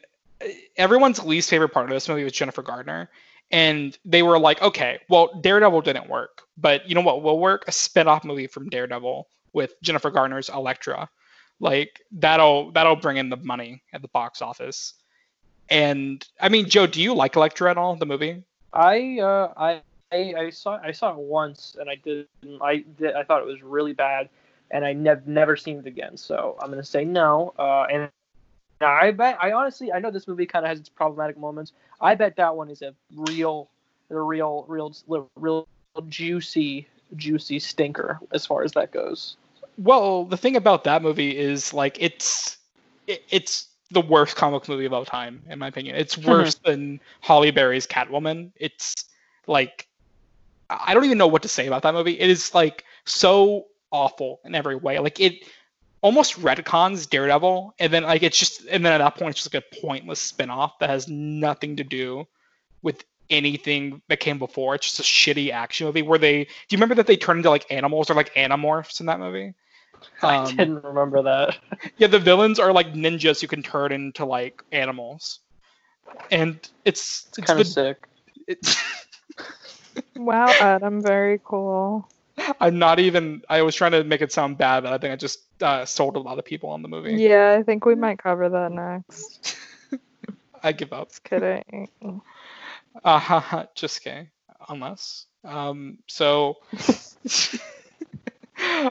everyone's least favorite part of this movie was Jennifer Garner, and they were like, "Okay, well, Daredevil didn't work, but you know what will work? A spin-off movie from Daredevil with Jennifer Garner's Elektra, like that'll that'll bring in the money at the box office." And I mean, Joe, do you like Elektra at all? The movie? I uh I, I I saw I saw it once and I didn't I did, I thought it was really bad and I nev- never seen it again, so I'm gonna say no. Uh, and I bet I honestly I know this movie kind of has its problematic moments. I bet that one is a real a real real real juicy juicy stinker as far as that goes. Well, the thing about that movie is like it's it, it's the worst comic movie of all time, in my opinion. It's worse mm-hmm. than Halle Berry's Catwoman. It's like, I don't even know what to say about that movie. It is like so awful in every way. Like it almost retcons Daredevil, and then like it's just, and then at that point it's just like a pointless spin-off that has nothing to do with anything that came before. It's just a shitty action movie where they, do you remember that they turned into like animals or like animorphs in that movie? Um, I didn't remember that. Yeah, the villains are like ninjas who can turn into like animals, and it's, it's kind of sick. It's wow, Adam, very cool. I'm not even. I was trying to make it sound bad, but I think I just uh, sold a lot of people on the movie. Yeah, I think we might cover that next. I give up. Just kidding. Uh, ha, ha, just kidding. Unless, um, so.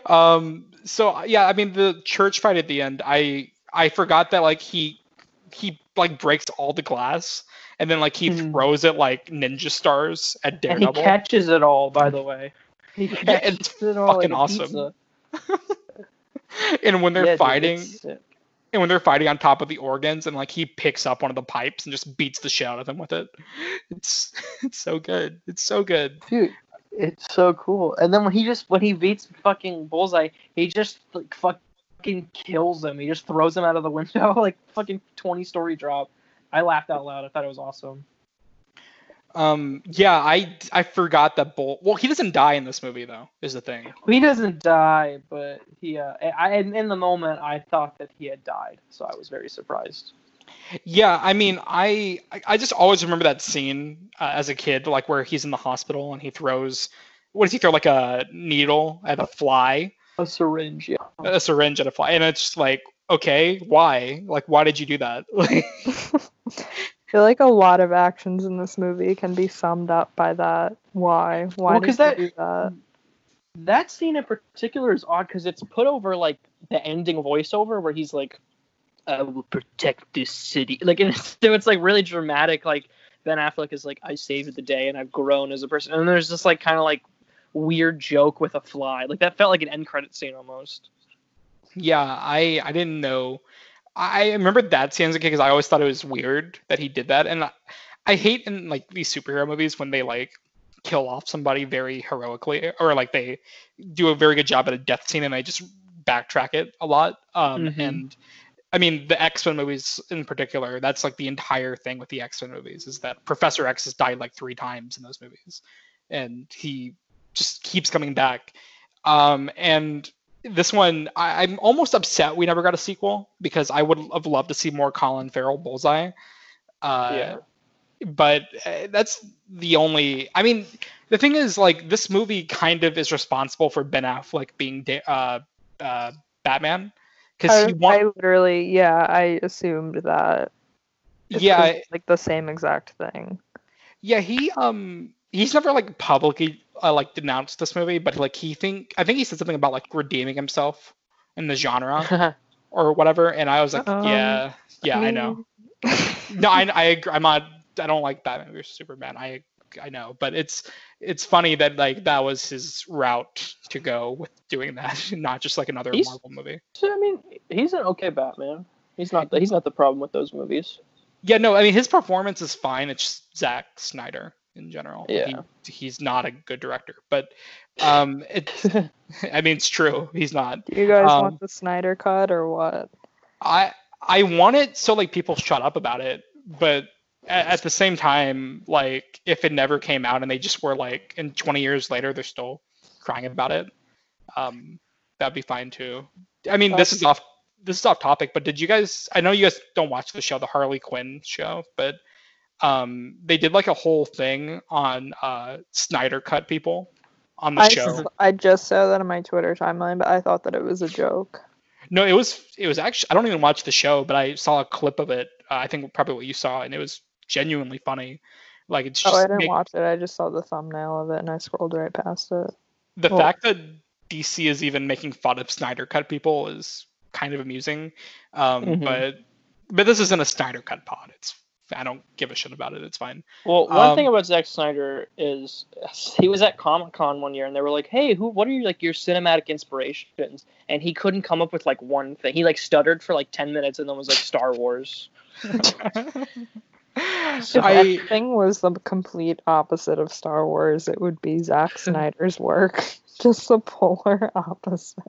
um so yeah, I mean the church fight at the end, I I forgot that like he he like breaks all the glass and then like he mm. throws it like ninja stars at Daredevil. And he catches it all, by the way. He catches yeah, it's it all fucking awesome. And when they're yeah, fighting dude, and when they're fighting on top of the organs and like he picks up one of the pipes and just beats the shit out of them with it. It's it's so good. It's so good. Dude. It's so cool. And then when he just when he beats fucking Bullseye, he just like fucking kills him. He just throws him out of the window like fucking twenty story drop. I laughed out loud. I thought it was awesome. Um yeah, I I forgot that Bull. Well, he doesn't die in this movie though, is the thing. He doesn't die, but he uh, I in the moment I thought that he had died, so I was very surprised. Yeah, I mean, I I just always remember that scene uh, as a kid, like where he's in the hospital and he throws, what does he throw, like a needle at a fly? A syringe, yeah. A syringe at a fly, and it's just like, okay, why? Like, why did you do that? I feel like a lot of actions in this movie can be summed up by that. Why? Why well, did you that, do that? That scene in particular is odd because it's put over like the ending voiceover where he's like, I will protect this city. Like, and it's, so it's like really dramatic. Like Ben Affleck is like, I saved the day and I've grown as a person. And there's this like kind of like weird joke with a fly. Like that felt like an end credit scene almost. Yeah, I I didn't know. I remember that scene as a kid because I always thought it was weird that he did that. And I, I hate in like these superhero movies when they like kill off somebody very heroically or like they do a very good job at a death scene and they just backtrack it a lot. Um, mm-hmm. And I mean, the X-Men movies in particular, that's like the entire thing with the X-Men movies is that Professor X has died like three times in those movies. And he just keeps coming back. Um, and this one, I, I'm almost upset we never got a sequel because I would have loved to see more Colin Farrell Bullseye. Uh, yeah. But that's the only... I mean, the thing is, like, this movie kind of is responsible for Ben Affleck being da- uh, uh, Batman. Because he want- I literally, yeah, I assumed that. It's yeah, just, like the same exact thing. Yeah, he um, he's never like publicly uh, like denounced this movie, but like he think I think he said something about like redeeming himself in the genre or whatever, and I was like, um, yeah, yeah, I, I know. no, I I agree. I'm not. I don't like Batman or Superman. I I know, but it's it's funny that like that was his route to go with doing that, not just like another he's, Marvel movie. I mean, he's an okay Batman. He's not the, he's not the problem with those movies. Yeah, no, I mean his performance is fine. It's just Zack Snyder in general. Yeah, like, he, he's not a good director, but um, it's I mean it's true. He's not. Do you guys um, want the Snyder cut or what? I I want it so like people shut up about it, but. At the same time, like, if it never came out and they just were, like, and twenty years later, they're still crying about it, um, that'd be fine, too. I mean, this is off this is off topic, but did you guys... I know you guys don't watch the show, the Harley Quinn show, but um, they did, like, a whole thing on uh, Snyder Cut people on the I show. Just, I just saw that on my Twitter timeline, but I thought that it was a joke. No, it was, it was actually... I don't even watch the show, but I saw a clip of it, uh, I think probably what you saw, and it was... genuinely funny. Like it's just oh I didn't make... watch it. I just saw the thumbnail of it and I scrolled right past it. The cool. fact that D C is even making fun of Snyder Cut people is kind of amusing. Um mm-hmm. but but this isn't a Snyder Cut pod. It's I don't give a shit about it. It's fine. Well, one um, thing about Zack Snyder is he was at Comic-Con one year and they were like, hey, who? What are your, like, your cinematic inspirations? And he couldn't come up with like one thing. He like stuttered for like ten minutes and then was like, Star Wars. So if that thing was the complete opposite of Star Wars, it would be Zack Snyder's work. Just the polar opposite.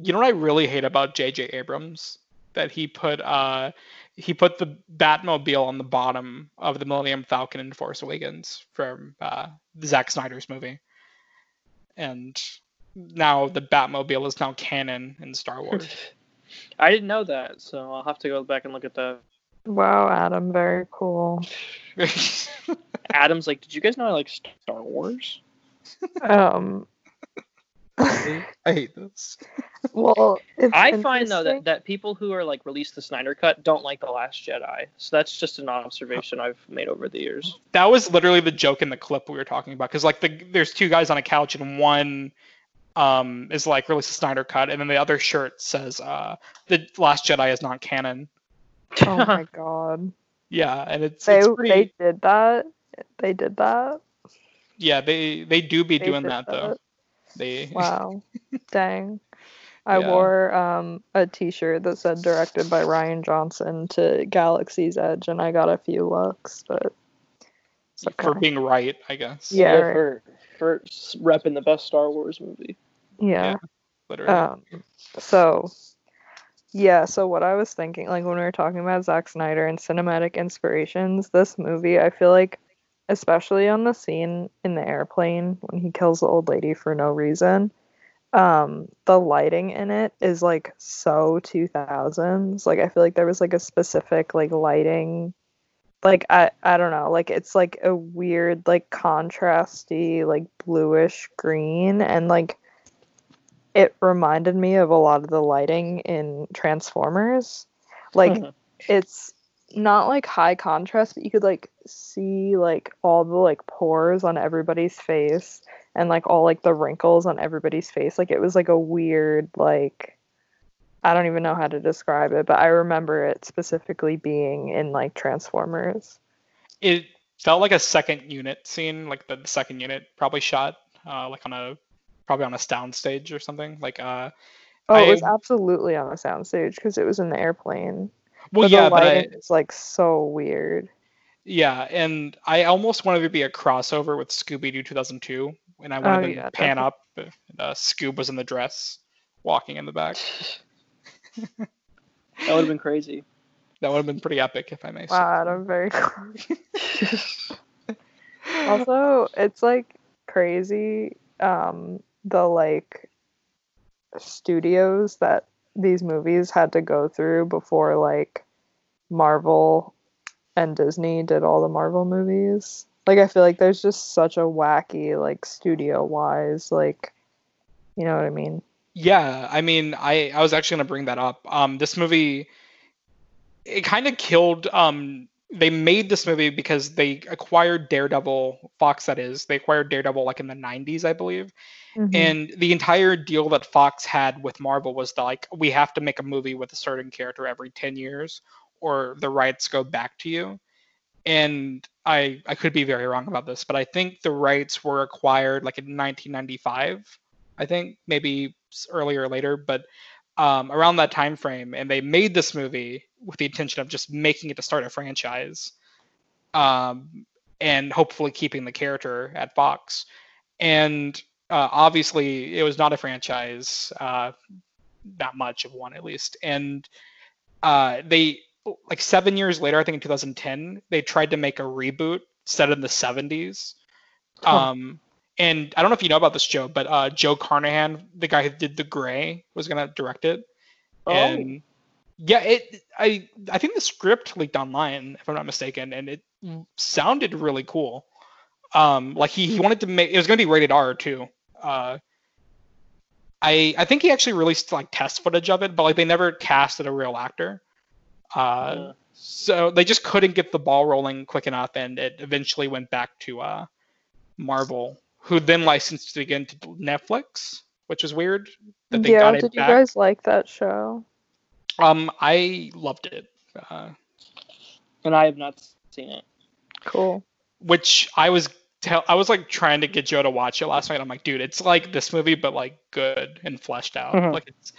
You know what I really hate about J J. Abrams? That he put uh, he put the Batmobile on the bottom of the Millennium Falcon in Force Awakens from uh, Zack Snyder's movie. And now the Batmobile is now canon in Star Wars. I didn't know that, so I'll have to go back and look at that. Wow, Adam, very cool. Adam's like, did you guys know I like Star Wars? Um, I hate this. Well, I find though that, that people who are like released the Snyder Cut don't like The Last Jedi. So that's just an observation I've made over the years. That was literally the joke in the clip we were talking about, because like the, there's two guys on a couch and one um is like released the Snyder Cut, and then the other shirt says uh The Last Jedi is not canon. Oh my god. Yeah, and it's they, it's pretty... they did that. They did that. Yeah, they they do be they doing that, that though. They... Wow. Dang. I yeah. wore um, a t-shirt that said directed by Rian Johnson to Galaxy's Edge, and I got a few looks, but... Okay. For being right, I guess. Yeah, yeah right. for, for repping the best Star Wars movie. Yeah. yeah literally. Um, so, yeah, so what I was thinking, like, when we were talking about Zack Snyder and cinematic inspirations, this movie, I feel like, especially on the scene in the airplane when he kills the old lady for no reason... Um, the lighting in it is like so two thousands. Like I feel like there was like a specific like lighting, like I I don't know, like it's like a weird like contrasty like bluish green, and like it reminded me of a lot of the lighting in Transformers. Like mm-hmm. it's not like high contrast, but you could like see like all the like pores on everybody's face. And, like, all, like, the wrinkles on everybody's face. Like, it was, like, a weird, like... I don't even know how to describe it, but I remember it specifically being in, like, Transformers. It felt like a second unit scene. Like, the second unit probably shot, uh, like, on a... Probably on a soundstage or something. Like, uh... Oh, it I, was absolutely on a soundstage, because it was in the airplane. Well, but yeah, the lighting but I... is, like, so weird. Yeah, and I almost wanted to be a crossover with Scooby-Doo two thousand two. And I wanted oh, to yeah, pan definitely. up. And, uh, Scoob was in the dress, walking in the back. That would have been crazy. That would have been pretty epic, if I may say. Wow, I'm very Also, it's, like, crazy, um, the, like, studios that these movies had to go through before, like, Marvel and Disney did all the Marvel movies. Like, I feel like there's just such a wacky, like, studio-wise, like, you know what I mean? Yeah, I mean, I, I was actually going to bring that up. Um, this movie, it kind of killed, um, they made this movie because they acquired Daredevil, Fox that is, they acquired Daredevil, like, in the nineties, I believe. Mm-hmm. And the entire deal that Fox had with Marvel was, that, like, we have to make a movie with a certain character every ten years, or the rights go back to you. And I, I could be very wrong about this, but I think the rights were acquired like in nineteen ninety-five, I think, maybe earlier or later, but um, around that time frame. And they made this movie with the intention of just making it to start a franchise, um, and hopefully keeping the character at Fox. And uh, obviously, it was not a franchise, uh, not much of one at least. And uh, they... Like seven years later, I think in two thousand ten, they tried to make a reboot set in the seventies. Huh. Um, and I don't know if you know about this, Joe, but uh, Joe Carnahan, the guy who did The Gray, was going to direct it. Oh. And yeah, it. I I think the script leaked online, if I'm not mistaken, and it sounded really cool. Um, like he, he wanted to make it was going to be rated R too. Uh, I I think he actually released like test footage of it, but like they never casted a real actor. Uh, yeah. So they just couldn't get the ball rolling quick enough, and it eventually went back to uh, Marvel, who then licensed it again to Netflix, which is weird that they yeah, got it back. Yeah, did you guys like that show? Um, I loved it. Uh, and I have not seen it. Cool. Which I was tell I was like trying to get Joe to watch it last night. I'm like, dude, it's like this movie, but like good and fleshed out. Mm-hmm. Like it's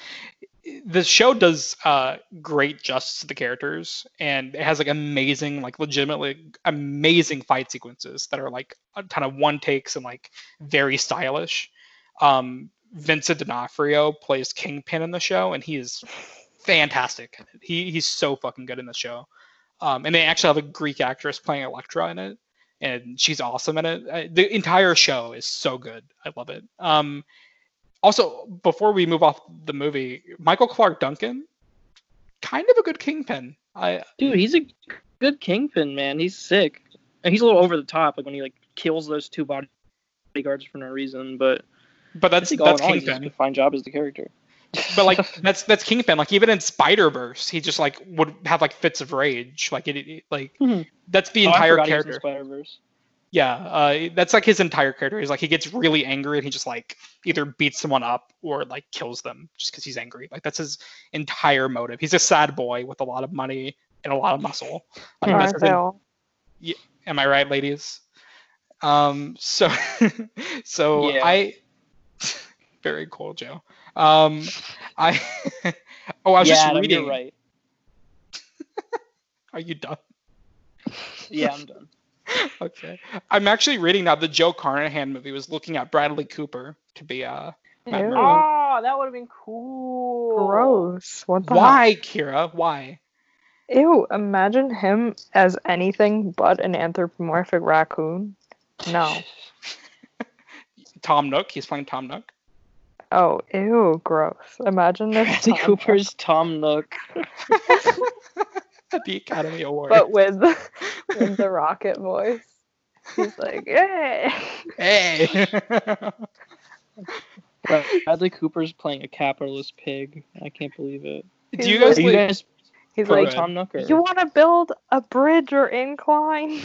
the show does uh, great justice to the characters, and it has like amazing, like legitimately amazing fight sequences that are like kind of one takes and like very stylish. Um, Vincent D'Onofrio plays Kingpin in the show, and he is fantastic. He he's so fucking good in the show. Um, and they actually have a Greek actress playing Elektra in it, and she's awesome in it. The entire show is so good. I love it. Um, also, before we move off the movie, Michael Clark Duncan, kind of a good Kingpin. I Dude, he's a good Kingpin, man. He's sick. And he's a little over the top, like when he like kills those two bodyguards for no reason. But but that's I think that's all in all, Kingpin. He does a fine job as the character. But like that's that's Kingpin. Like even in Spider-Verse, he just like would have like fits of rage. Like it, it like mm-hmm. that's the oh, entire I character. He was in Spider-Verse. Yeah, uh, that's like his entire character. He's like he gets really angry and he just like either beats someone up or like kills them just because he's angry. Like that's his entire motive. He's a sad boy with a lot of money and a lot of muscle. Like, yeah, that's in, yeah, am I right, ladies? Um, so, so yeah. I very cool, Joe. Um, I oh, I was yeah, just Adam, reading. You're right. Are you done? Yeah, I'm done. Okay, I'm actually reading now. The Joe Carnahan movie was looking at Bradley Cooper to be uh. Matt Murdock. Oh, that would have been cool. Gross. What the Why, heck? Kira? Why? Ew! Imagine him as anything but an anthropomorphic raccoon. No. Tom Nook. He's playing Tom Nook. Oh, ew! Gross. Imagine if Bradley Tom Cooper's Nook. Tom Nook. At the Academy Awards. But with the, with the rocket voice. He's like, hey! Hey! Bradley Cooper's playing a capitalist pig. I can't believe it. He's Do you guys... Like, you guys he's like, Tom Nook or... You want to build a bridge or incline?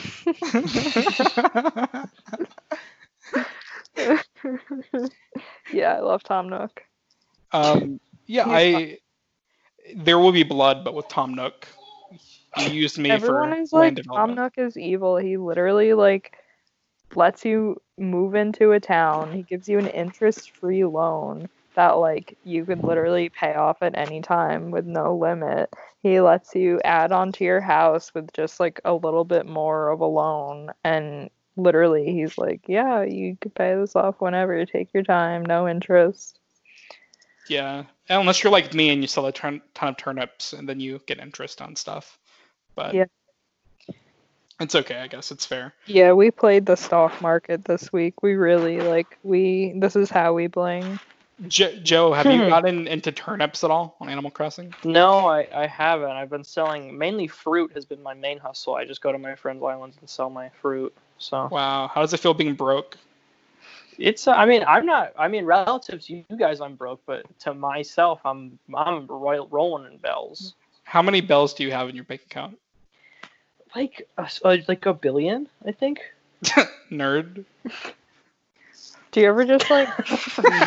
Yeah, I love Tom Nook. Um, yeah, he's I... Fun. There Will Be Blood, but with Tom Nook. He used me Everyone for is like, Tom Nook is evil. He literally like lets you move into a town. He gives you an interest-free loan that like you could literally pay off at any time with no limit. He lets you add on to your house with just like a little bit more of a loan, and literally he's like, yeah, you could pay this off whenever. Take your time, no interest. Yeah, unless you're like me and you sell a ton of turnips and then you get interest on stuff. But yeah. It's okay, I guess it's fair. Yeah, we played the stock market this week. We really like we. This is how we bling. Jo- Joe, have hmm. you gotten into turnips at all on Animal Crossing? No, I, I haven't. I've been selling mainly fruit has been my main hustle. I just go to my friends' islands and sell my fruit. So wow, how does it feel being broke? It's. Uh, I mean, I'm not. I mean, relative to you guys, I'm broke, but to myself, I'm I'm roll, rolling in bells. How many bells do you have in your bank account? Like a, like a billion, I think. Nerd. Do you ever just like...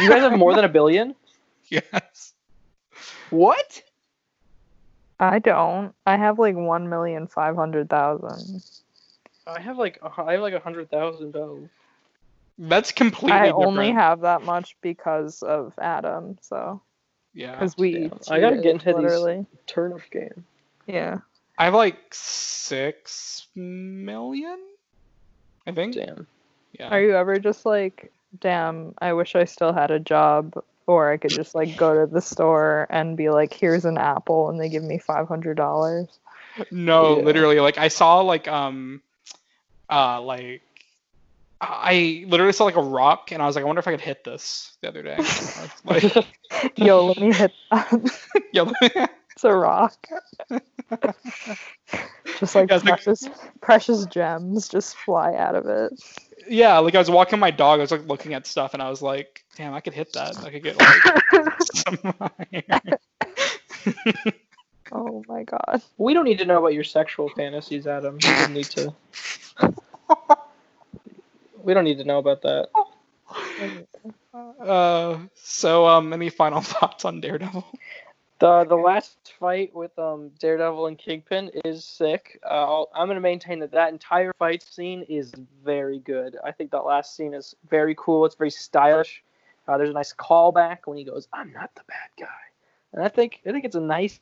You guys have more than a billion? Yes. What? I don't. I have like one million five hundred thousand. I have like I have like one hundred thousand bells. That's completely I different. Only have that much because of Adam, so... Yeah. Because we... I gotta get into literally. These turnip game. Yeah. I have like six million, I think. Damn. Yeah. Are you ever just like, damn, I wish I still had a job, or I could just like go to the store and be like, here's an apple, and they give me five hundred dollars? No, yeah. Literally. Like, I saw like, um, uh, like, I literally saw like a rock, and I was like, I wonder if I could hit this the other day. Like, yo, let me hit that. Yo, let me... It's a rock. Just like, yeah, precious, like precious gems just fly out of it. Yeah, like I was walking my dog, I was like looking at stuff, and I was like, damn, I could hit that. I could get like some iron. Oh my god. We don't need to know about your sexual fantasies, Adam. We don't need to We don't need to know about that. Uh, so um any final thoughts on Daredevil? The the last fight with um Daredevil and Kingpin is sick. Uh, I'll, I'm going to maintain that that entire fight scene is very good. I think that last scene is very cool. It's very stylish. Uh, there's a nice callback when he goes, "I'm not the bad guy," and I think I think it's a nice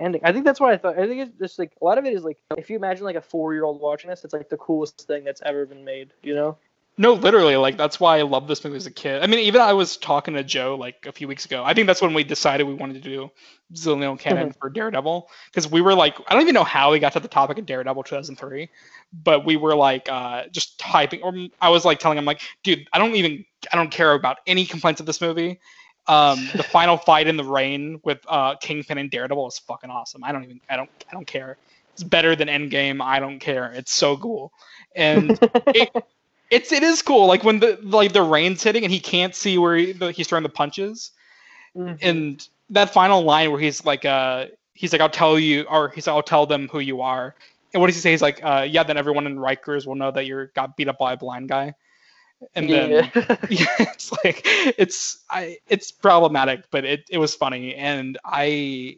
ending. I think that's what I thought. I think it's just like a lot of it is like if you imagine like a four year old watching this, it's like the coolest thing that's ever been made. You know? No, literally, like, that's why I loved this movie as a kid. I mean, even I was talking to Joe, like, a few weeks ago. I think that's when we decided we wanted to do Zillennial Canon for Daredevil. Because we were, like, I don't even know how we got to the topic of Daredevil two thousand three. But we were, like, uh, just typing. Or I was, like, telling him, like, dude, I don't even, I don't care about any complaints of this movie. Um, the final fight in the rain with uh, Kingpin and Daredevil is fucking awesome. I don't even, I don't, I don't care. It's better than Endgame. I don't care. It's so cool. And it... It's it is cool, like when the like the rain's hitting and he can't see where he, the, he's throwing the punches, mm-hmm. and that final line where he's like, uh, he's like, I'll tell you, or he's like, I'll tell them who you are, and what does he say? He's like, uh, yeah, then everyone in Rikers will know that you got beat up by a blind guy, and yeah. then yeah, it's like it's I it's problematic, but it, it was funny, and I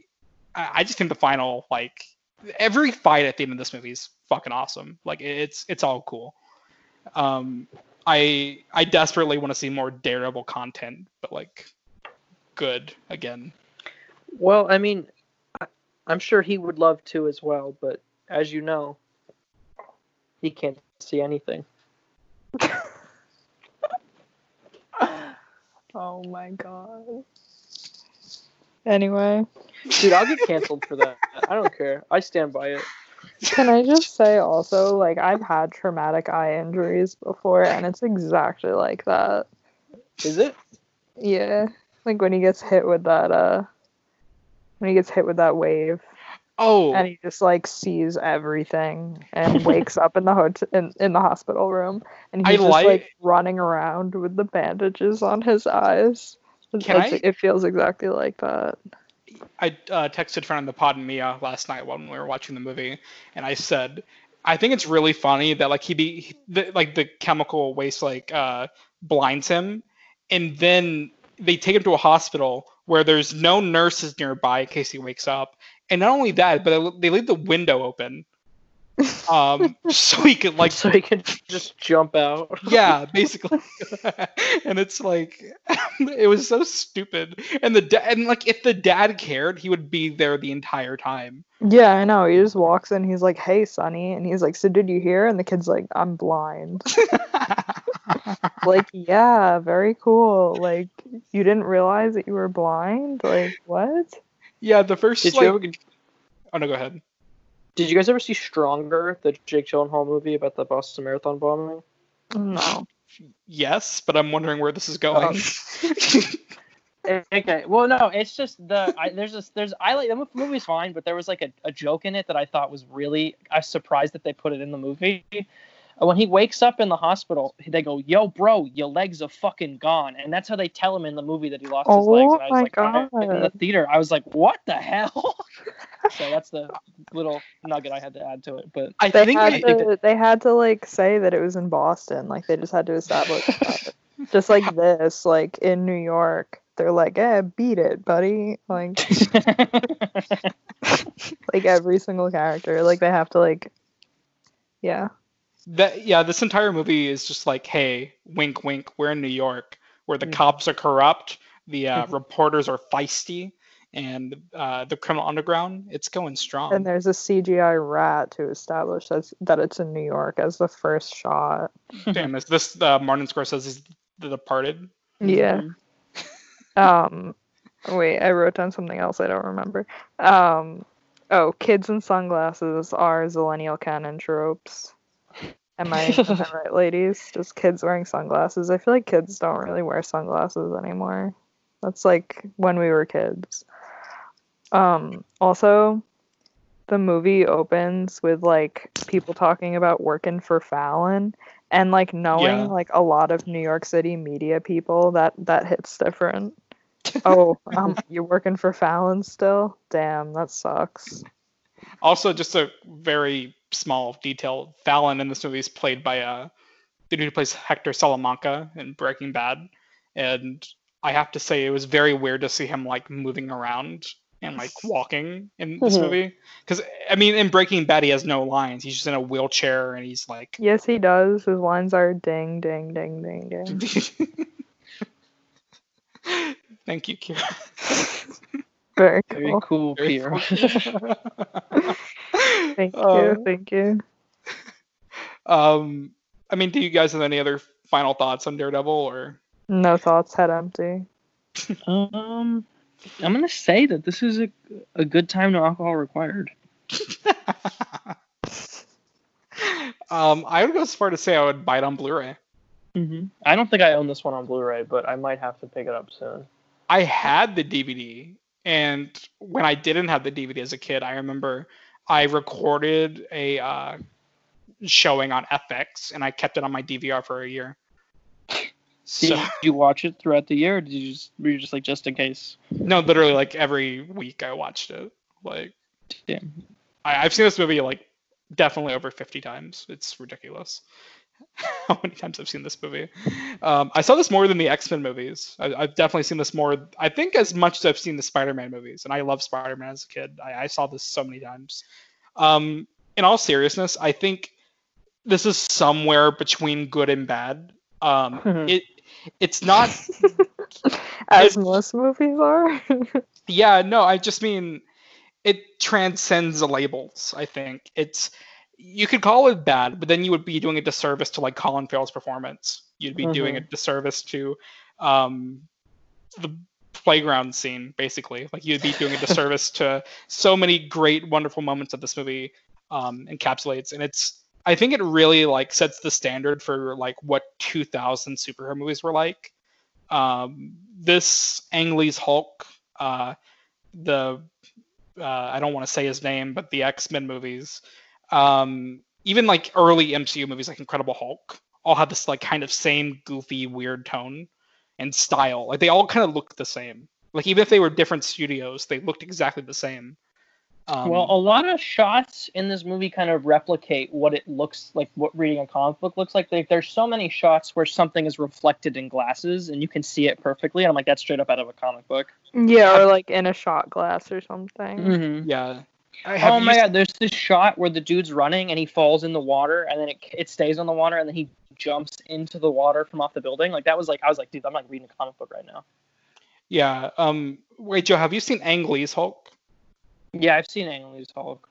I just think the final like every fight at the end of this movie is fucking awesome, like it's it's all cool. Um, I I desperately want to see more Daredevil content, but like, good again. Well, I mean, I, I'm sure he would love to as well, but as you know, he can't see anything. Oh my god. Anyway, dude, I'll get canceled for that. I don't care. I stand by it. Can I just say also, like, I've had traumatic eye injuries before, and it's exactly like that. Is it? Yeah. Like, when he gets hit with that, uh... when he gets hit with that wave. Oh! And he just, like, sees everything and wakes up in the ho- in, in the hospital room, and he's I just, like... like, running around with the bandages on his eyes. Can I... It feels exactly like that. I uh, texted friend on the pod and Mia last night when we were watching the movie, and I said, I think it's really funny that like he be he, the, like the chemical waste like uh, blinds him, and then they take him to a hospital where there's no nurses nearby in case he wakes up, and not only that, but they leave the window open, um, so he could like so he could just jump out. Yeah, basically. And it's like it was so stupid. And the da- and like if the dad cared, he would be there the entire time. Yeah, I know. He just walks in. He's like, "Hey, Sonny," and he's like, "So did you hear?" And the kid's like, "I'm blind." Like, yeah, very cool. Like, you didn't realize that you were blind. Like, what? Yeah, the first. Did like... you ever... Oh no, go ahead. Did you guys ever see Stronger, the Jake Gyllenhaal movie about the Boston Marathon bombing? No. Yes, but I'm wondering where this is going. Um, okay, well, no, it's just the I, there's this there's I like the movie's fine, but there was like a, a joke in it that I thought was really I was surprised that they put it in the movie. When he wakes up in the hospital, they go, "Yo, bro, your legs are fucking gone," and that's how they tell him in the movie that he lost oh, his legs. And I was my like, God. I, in the theater, I was like, "What the hell?" So that's the little nugget I had to add to it. But I they think had they, to, they had to like say that it was in Boston. Like they just had to establish that. Just like this, like in New York, they're like, "Eh, beat it, buddy." Like, like every single character, like they have to like, yeah. That yeah, this entire movie is just like, hey, wink, wink, we're in New York, where the mm-hmm. cops are corrupt, the uh, reporters are feisty, and uh, the criminal underground, it's going strong. And there's a C G I rat to establish that's, that it's in New York as the first shot. Damn, is this uh, Martin Scorsese's The Departed? Yeah. um, wait, I wrote down something else I don't remember. Um, oh, kids in sunglasses are Zillennial Canon tropes. Am I right, ladies? Just kids wearing sunglasses. I feel like kids don't really wear sunglasses anymore. That's like when we were kids. Um, also, the movie opens with like people talking about working for Fallon, and like knowing yeah. like a lot of New York City media people, that that hits different. Oh, um, you're working for Fallon still? Damn, that sucks. Also, just a very small detail, Fallon in this movie is played by uh, the dude who plays Hector Salamanca in Breaking Bad, and I have to say it was very weird to see him like moving around and like walking in this mm-hmm. movie. Because I mean, in Breaking Bad, he has no lines. He's just in a wheelchair and he's like. Yes, he does. His lines are ding, ding, ding, ding, ding. Thank you, Kira. Very cool, Very cool Very Kira. Cool. Thank you, um, thank you. Um, I mean, do you guys have any other final thoughts on Daredevil or? No thoughts, head empty. Um, I'm gonna say that this is a a good time, no alcohol required. um, I would go as far to say I would buy it on Blu-ray. Mm-hmm. I don't think I own this one on Blu-ray, but I might have to pick it up soon. I had the D V D, and when I didn't have the D V D as a kid, I remember I recorded a uh, showing on F X, and I kept it on my D V R for a year. So, did you watch it throughout the year, or did you just, were you just like, just in case? No, literally, like, every week I watched it. Like, damn. I, I've seen this movie, like, definitely over fifty times. It's ridiculous how many times I've seen this movie. Um, I saw this more than the X-Men movies. I, I've definitely seen this more, I think, as much as I've seen the Spider-Man movies. And I love Spider-Man as a kid. I, I saw this so many times. Um, in all seriousness, I think this is somewhere between good and bad. Um, mm-hmm. it it's not as it, most movies are. yeah, no, I just mean it transcends the labels. I think it's you could call it bad, but then you would be doing a disservice to like Colin Farrell's performance. You'd be mm-hmm. doing a disservice to um, the playground scene, basically. Like you'd be doing a disservice to so many great, wonderful moments that this movie um, encapsulates, and it's. I think it really like sets the standard for like what two thousand superhero movies were like. Um, this Ang Lee's Hulk, uh, the uh, I don't want to say his name, but the X-Men movies, um, even like early M C U movies like Incredible Hulk, all have this like kind of same goofy, weird tone and style. Like they all kind of look the same. Like even if they were different studios, they looked exactly the same. Um, well, a lot of shots in this movie kind of replicate what it looks like, what reading a comic book looks like. Like there's so many shots where something is reflected in glasses and you can see it perfectly. And I'm like, that's straight up out of a comic book. Yeah, or like in a shot glass or something. Mm-hmm. Yeah. Have oh my seen- God, there's this shot where the dude's running and he falls in the water and then it it stays on the water and then he jumps into the water from off the building. Like that was like, I was like, dude, I'm not reading a comic book right now. Yeah. Um. Wait, Joe, have you seen Ang Lee's Hulk? Yeah, I've seen Ang Lee's Hulk.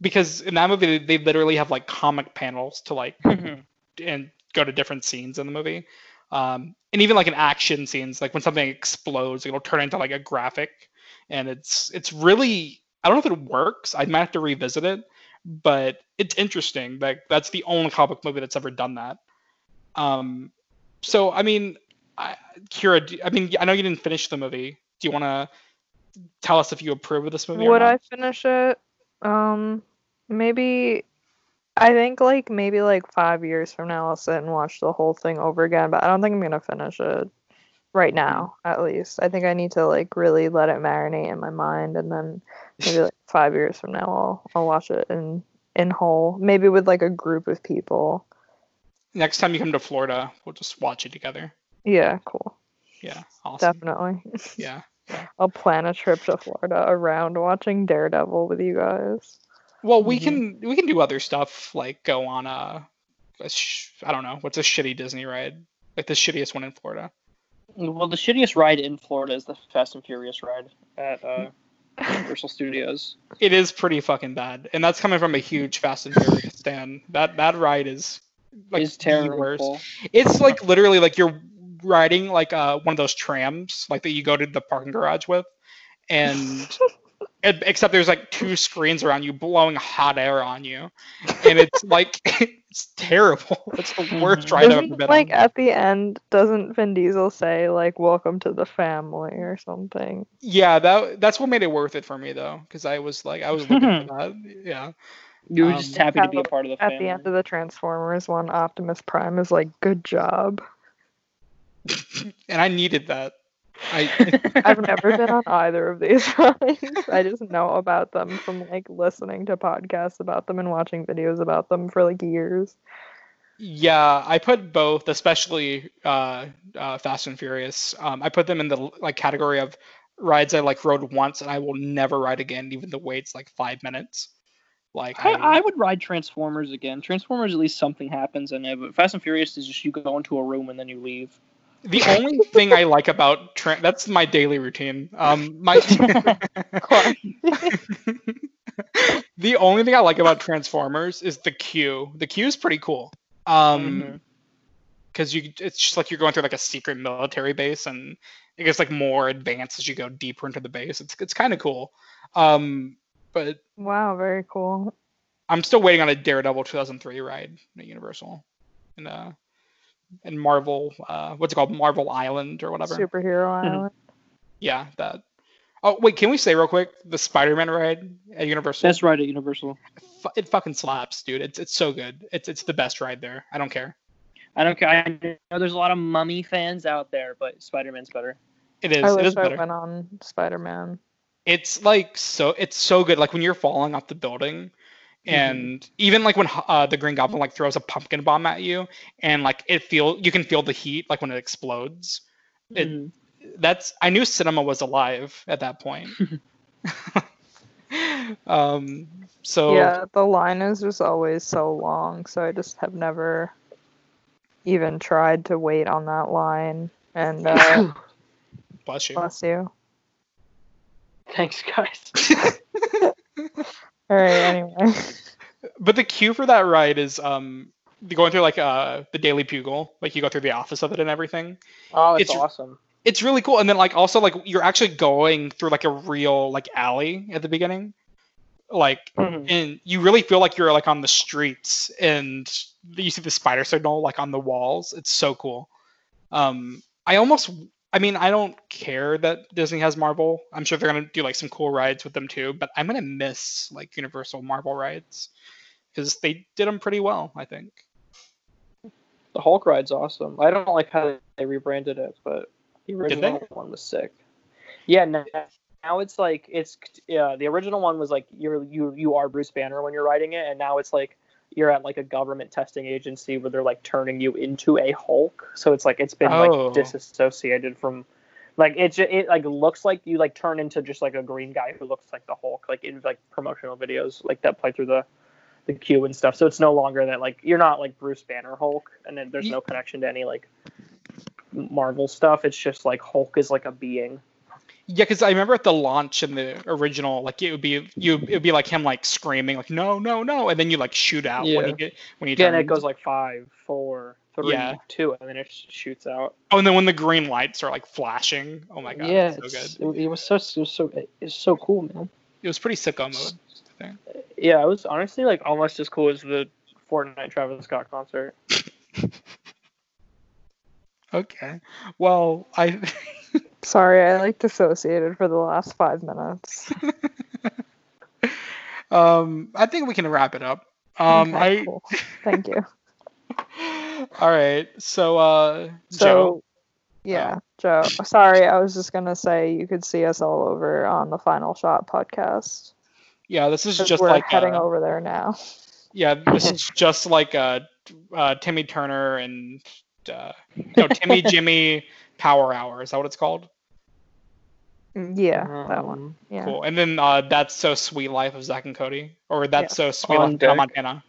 Because in that movie, they literally have, like, comic panels to, like, mm-hmm. and go to different scenes in the movie. Um, and even, like, in action scenes, like, when something explodes, it'll turn into, like, a graphic. And it's it's really... I don't know if it works. I might have to revisit it. But it's interesting. Like, that's the only comic movie that's ever done that. Um, so, I mean, I, Kira, do, I mean, I know you didn't finish the movie. Do you want to... tell us if you approve of this movie. Would or not. I finish it? Um, maybe. I think like maybe like five years from now, I'll sit and watch the whole thing over again. But I don't think I'm gonna finish it right now. At least I think I need to like really let it marinate in my mind, and then maybe like five years from now, I'll I'll watch it in in whole. Maybe with like a group of people. Next time you come to Florida, we'll just watch it together. Yeah. Cool. Yeah. Awesome. Definitely. Yeah. I'll plan a trip to Florida around watching Daredevil with you guys. Well, we mm-hmm. can we can do other stuff, like go on a, a sh- I don't know, what's a shitty Disney ride? Like the shittiest one in Florida. Well, the shittiest ride in Florida is the Fast and Furious ride at uh, Universal Studios. It is pretty fucking bad, and that's coming from a huge Fast and Furious fan. That that ride is like is terrible. Worst. It's like literally like you're. Riding like uh one of those trams like that you go to the parking garage with, and it, except there's like two screens around you blowing hot air on you, and it's like it's terrible. It's the worst ride I've ever been. Like on. At the end, doesn't Vin Diesel say like "Welcome to the family" or something? Yeah, that that's what made it worth it for me though, because I was like I was looking for that. Yeah. You were um, just happy to be a part of the family. At the end of the Transformers one, Optimus Prime is like, "Good job." And I needed that. I, I've never been on either of these rides. I just know about them from like listening to podcasts about them and watching videos about them for like years. Yeah, I put both, especially uh, uh, Fast and Furious. Um, I put them in the like category of rides I like rode once and I will never ride again, even the wait's like five minutes. Like I, I, I would ride Transformers again. Transformers, at least something happens in it. But Fast and Furious is just you go into a room and then you leave. The only thing I like about tra- that's my daily routine. Um, my the only thing I like about Transformers is the queue. The queue is pretty cool. Um, mm-hmm. Because you, it's just like you're going through like a secret military base, and it gets like more advanced as you go deeper into the base. It's it's kind of cool. Um, but wow, very cool. I'm still waiting on a Daredevil two thousand three ride at Universal, and uh, and Marvel, uh, what's it called, Marvel Island or whatever. Superhero mm-hmm. Island. Yeah, that. Oh wait, can we say real quick the Spider-Man ride at Universal? That's right at Universal. It fucking slaps, dude. It's it's so good. It's it's the best ride there. I don't care. I don't care. I know there's a lot of Mummy fans out there, but Spider-Man's better. It is. I wish it is I better. went on Spider-Man. It's like so. It's so good. Like when you're falling off the building, and mm-hmm. even like when uh, the Green Goblin like throws a pumpkin bomb at you, and like it feel you can feel the heat like when it explodes. It mm-hmm. that's I knew cinema was alive at that point. um. So yeah, the line is just always so long. So I just have never. Even tried to wait on that line, and uh, bless you. Bless you. Thanks, guys. All right. Anyway, but the queue for that ride is um going through like uh the Daily Bugle, like you go through the office of it and everything. Oh, it's awesome. It's really cool, and then like also like you're actually going through like a real like alley at the beginning. Like, mm-hmm. and you really feel like you're like on the streets, and you see the spider signal like on the walls. It's so cool. Um, I almost, I mean, I don't care that Disney has Marvel. I'm sure they're gonna do like some cool rides with them too, but I'm gonna miss like Universal Marvel rides because they did them pretty well, I think. The Hulk ride's awesome. I don't like how they rebranded it, but the original one was sick. Yeah, no. Now it's like it's yeah. The original one was like you're you you are Bruce Banner when you're riding it, and now it's like you're at like a government testing agency where they're like turning you into a Hulk. So it's like it's been oh. like disassociated from, like it it like looks like you like turn into just like a green guy who looks like the Hulk, like in like promotional videos like that play through the the queue and stuff. So it's no longer that like you're not like Bruce Banner Hulk, and then there's no connection to any like Marvel stuff. It's just like Hulk is like a being. Yeah, because I remember at the launch in the original, like it would be you, it would be like him like screaming like no, no, no, and then you like shoot out yeah. when you get when you. Yeah, and it goes like five, four, three, yeah. two, and then it shoots out. Oh, and then when the green lights are like flashing, oh my god, yeah, it's it's, so good. It, it was so it was so it's so cool, man. It was pretty sicko mode. I think. Yeah, it was honestly like almost as cool as the Fortnite Travis Scott concert. Okay, well I. Sorry, I like dissociated for the last five minutes. um, I think we can wrap it up. Um, okay, I... cool. Thank you. All right, so uh, so, Joe. Yeah, uh, Joe. Sorry, I was just gonna say you could see us all over on the Final Shot podcast. Yeah, this is just we're like heading uh, over there now. Yeah, this is just like uh, uh, Timmy Turner and uh, no Timmy Jimmy Power Hour. Is that what it's called? Yeah, um, that one. Yeah. Cool. And then uh, That's So Sweet Life of Zach and Cody. Or That's yeah. So Sweet on Life Dirk. of Hannah Montana.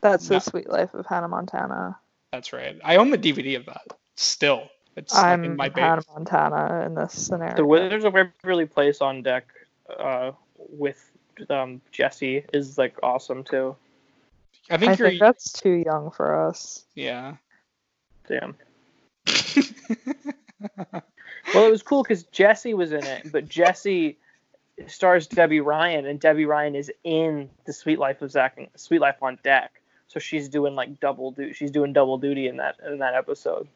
That's So no. Sweet Life of Hannah Montana. That's right. I own the D V D of that. Still. It's I'm like in my base. Hannah Montana in this scenario. The Wizards of Waverly Place on deck uh, with um, Jesse is like awesome too. I think, I you're... think that's too young for us. Yeah. Damn. Well, it was cool because Jesse was in it, but Jesse stars Debbie Ryan, and Debbie Ryan is in the Sweet Life of Zach and Sweet Life on Deck, so she's doing like double duty. She's doing double duty in that in that episode.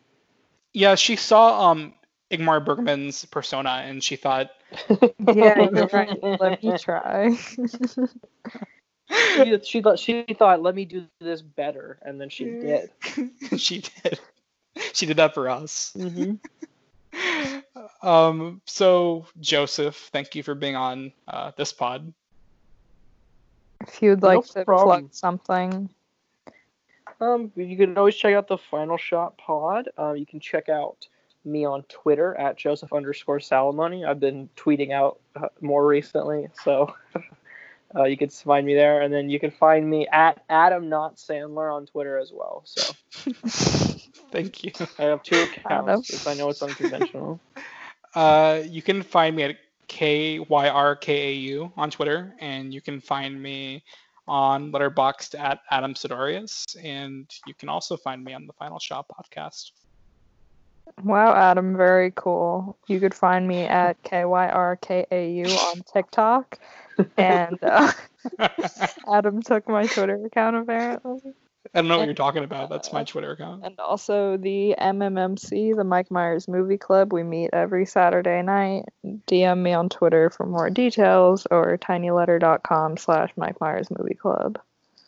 Yeah, she saw um Ingmar Bergman's Persona, and she thought, "Yeah, you're right. Let me try." she, she she thought, "Let me do this better," and then she did. she did. She did that for us. Mm-hmm. um, so, Joseph, thank you for being on uh, this pod. If you'd like no to problem. plug something. Um, you can always check out the Final Shot pod. Uh, you can check out me on Twitter at Joseph underscore Salomone. I've been tweeting out uh, more recently, so uh, you can find me there. And then you can find me at Adam Not Sandler on Twitter as well. So thank you. I have two accounts because I, I know it's unconventional. Uh, you can find me at K Y R K A U on Twitter, and you can find me on Letterboxd at Adam Sidorius, and you can also find me on the Final Shot Podcast. Wow, Adam, very cool. You could find me at K Y R K A U on TikTok, and uh, Adam took my Twitter account apparently. I don't know and, what you're talking about. That's my Twitter account. And also the M M M C, the Mike Myers Movie Club. We meet every Saturday night. D M me on Twitter for more details or tinyletter.com slash Mike Myers Movie Club.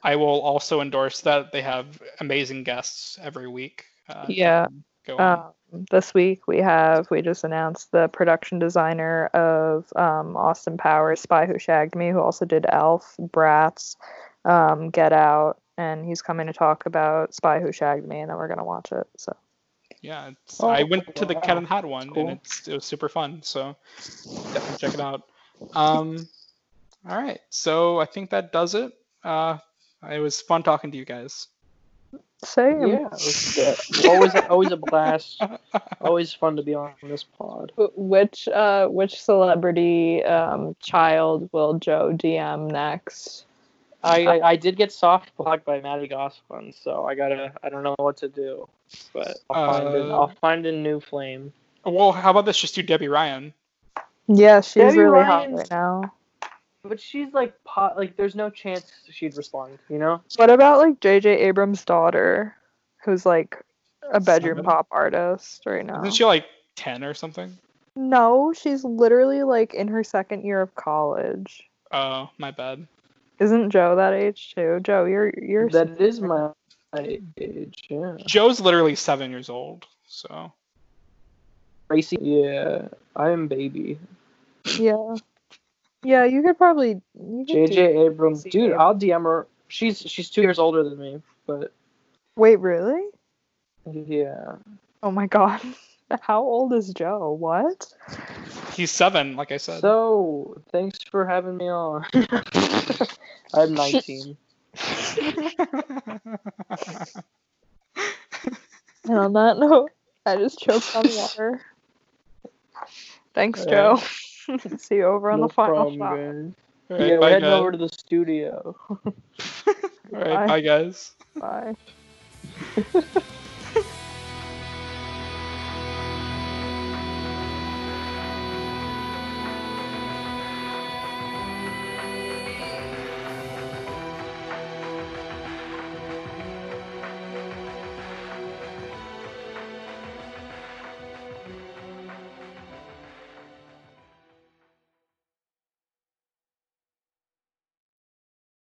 I will also endorse that. They have amazing guests every week. Uh, yeah. Go on. Um, this week we have, we just announced the production designer of um, Austin Powers, Spy Who Shagged Me, who also did Elf, Bratz, um, Get Out. And he's coming to talk about Spy Who Shagged Me, and then we're going to watch it. So, yeah, it's, oh, I went to the wow. Cat and Hat one, cool. and it's, it was super fun. So definitely check it out. Um, all right. So I think that does it. Uh, it was fun talking to you guys. Same. Yeah, it was, uh, always, always a blast. Always fun to be on this pod. Which, uh, which celebrity um, child will Joe D M next? I, I, I did get soft blocked by Maddie Goslin, so I gotta I don't know what to do, but I'll find, uh, a, I'll find a new flame. Well, how about this? Just do Debbie Ryan. Yeah, she's Debbie really Ryan's, hot right now. But she's like pot, like there's no chance she'd respond, you know. What about like J J. Abrams' daughter, who's like a bedroom Seven. pop artist right now? Isn't she like ten or something? No, she's literally like in her second year of college. Oh, my bad. Isn't Joe that age too? Joe, you're you're. That is my age. Yeah. Joe's literally seven years old. So. Racy. Yeah, I am baby. Yeah. Yeah, you could probably. J J. Abrams, dude, I'll D M her. She's she's two years older than me, but. Wait, really? Yeah. Oh my God. How old is Joe? What? He's seven, like I said. So, thanks for having me on. I'm nineteen. And on that note, I just choked on water. Thanks, right. Joe. See you over on no the final problem, shot. Right, yeah, we're heading over to the studio. All right, bye. bye, guys. Bye.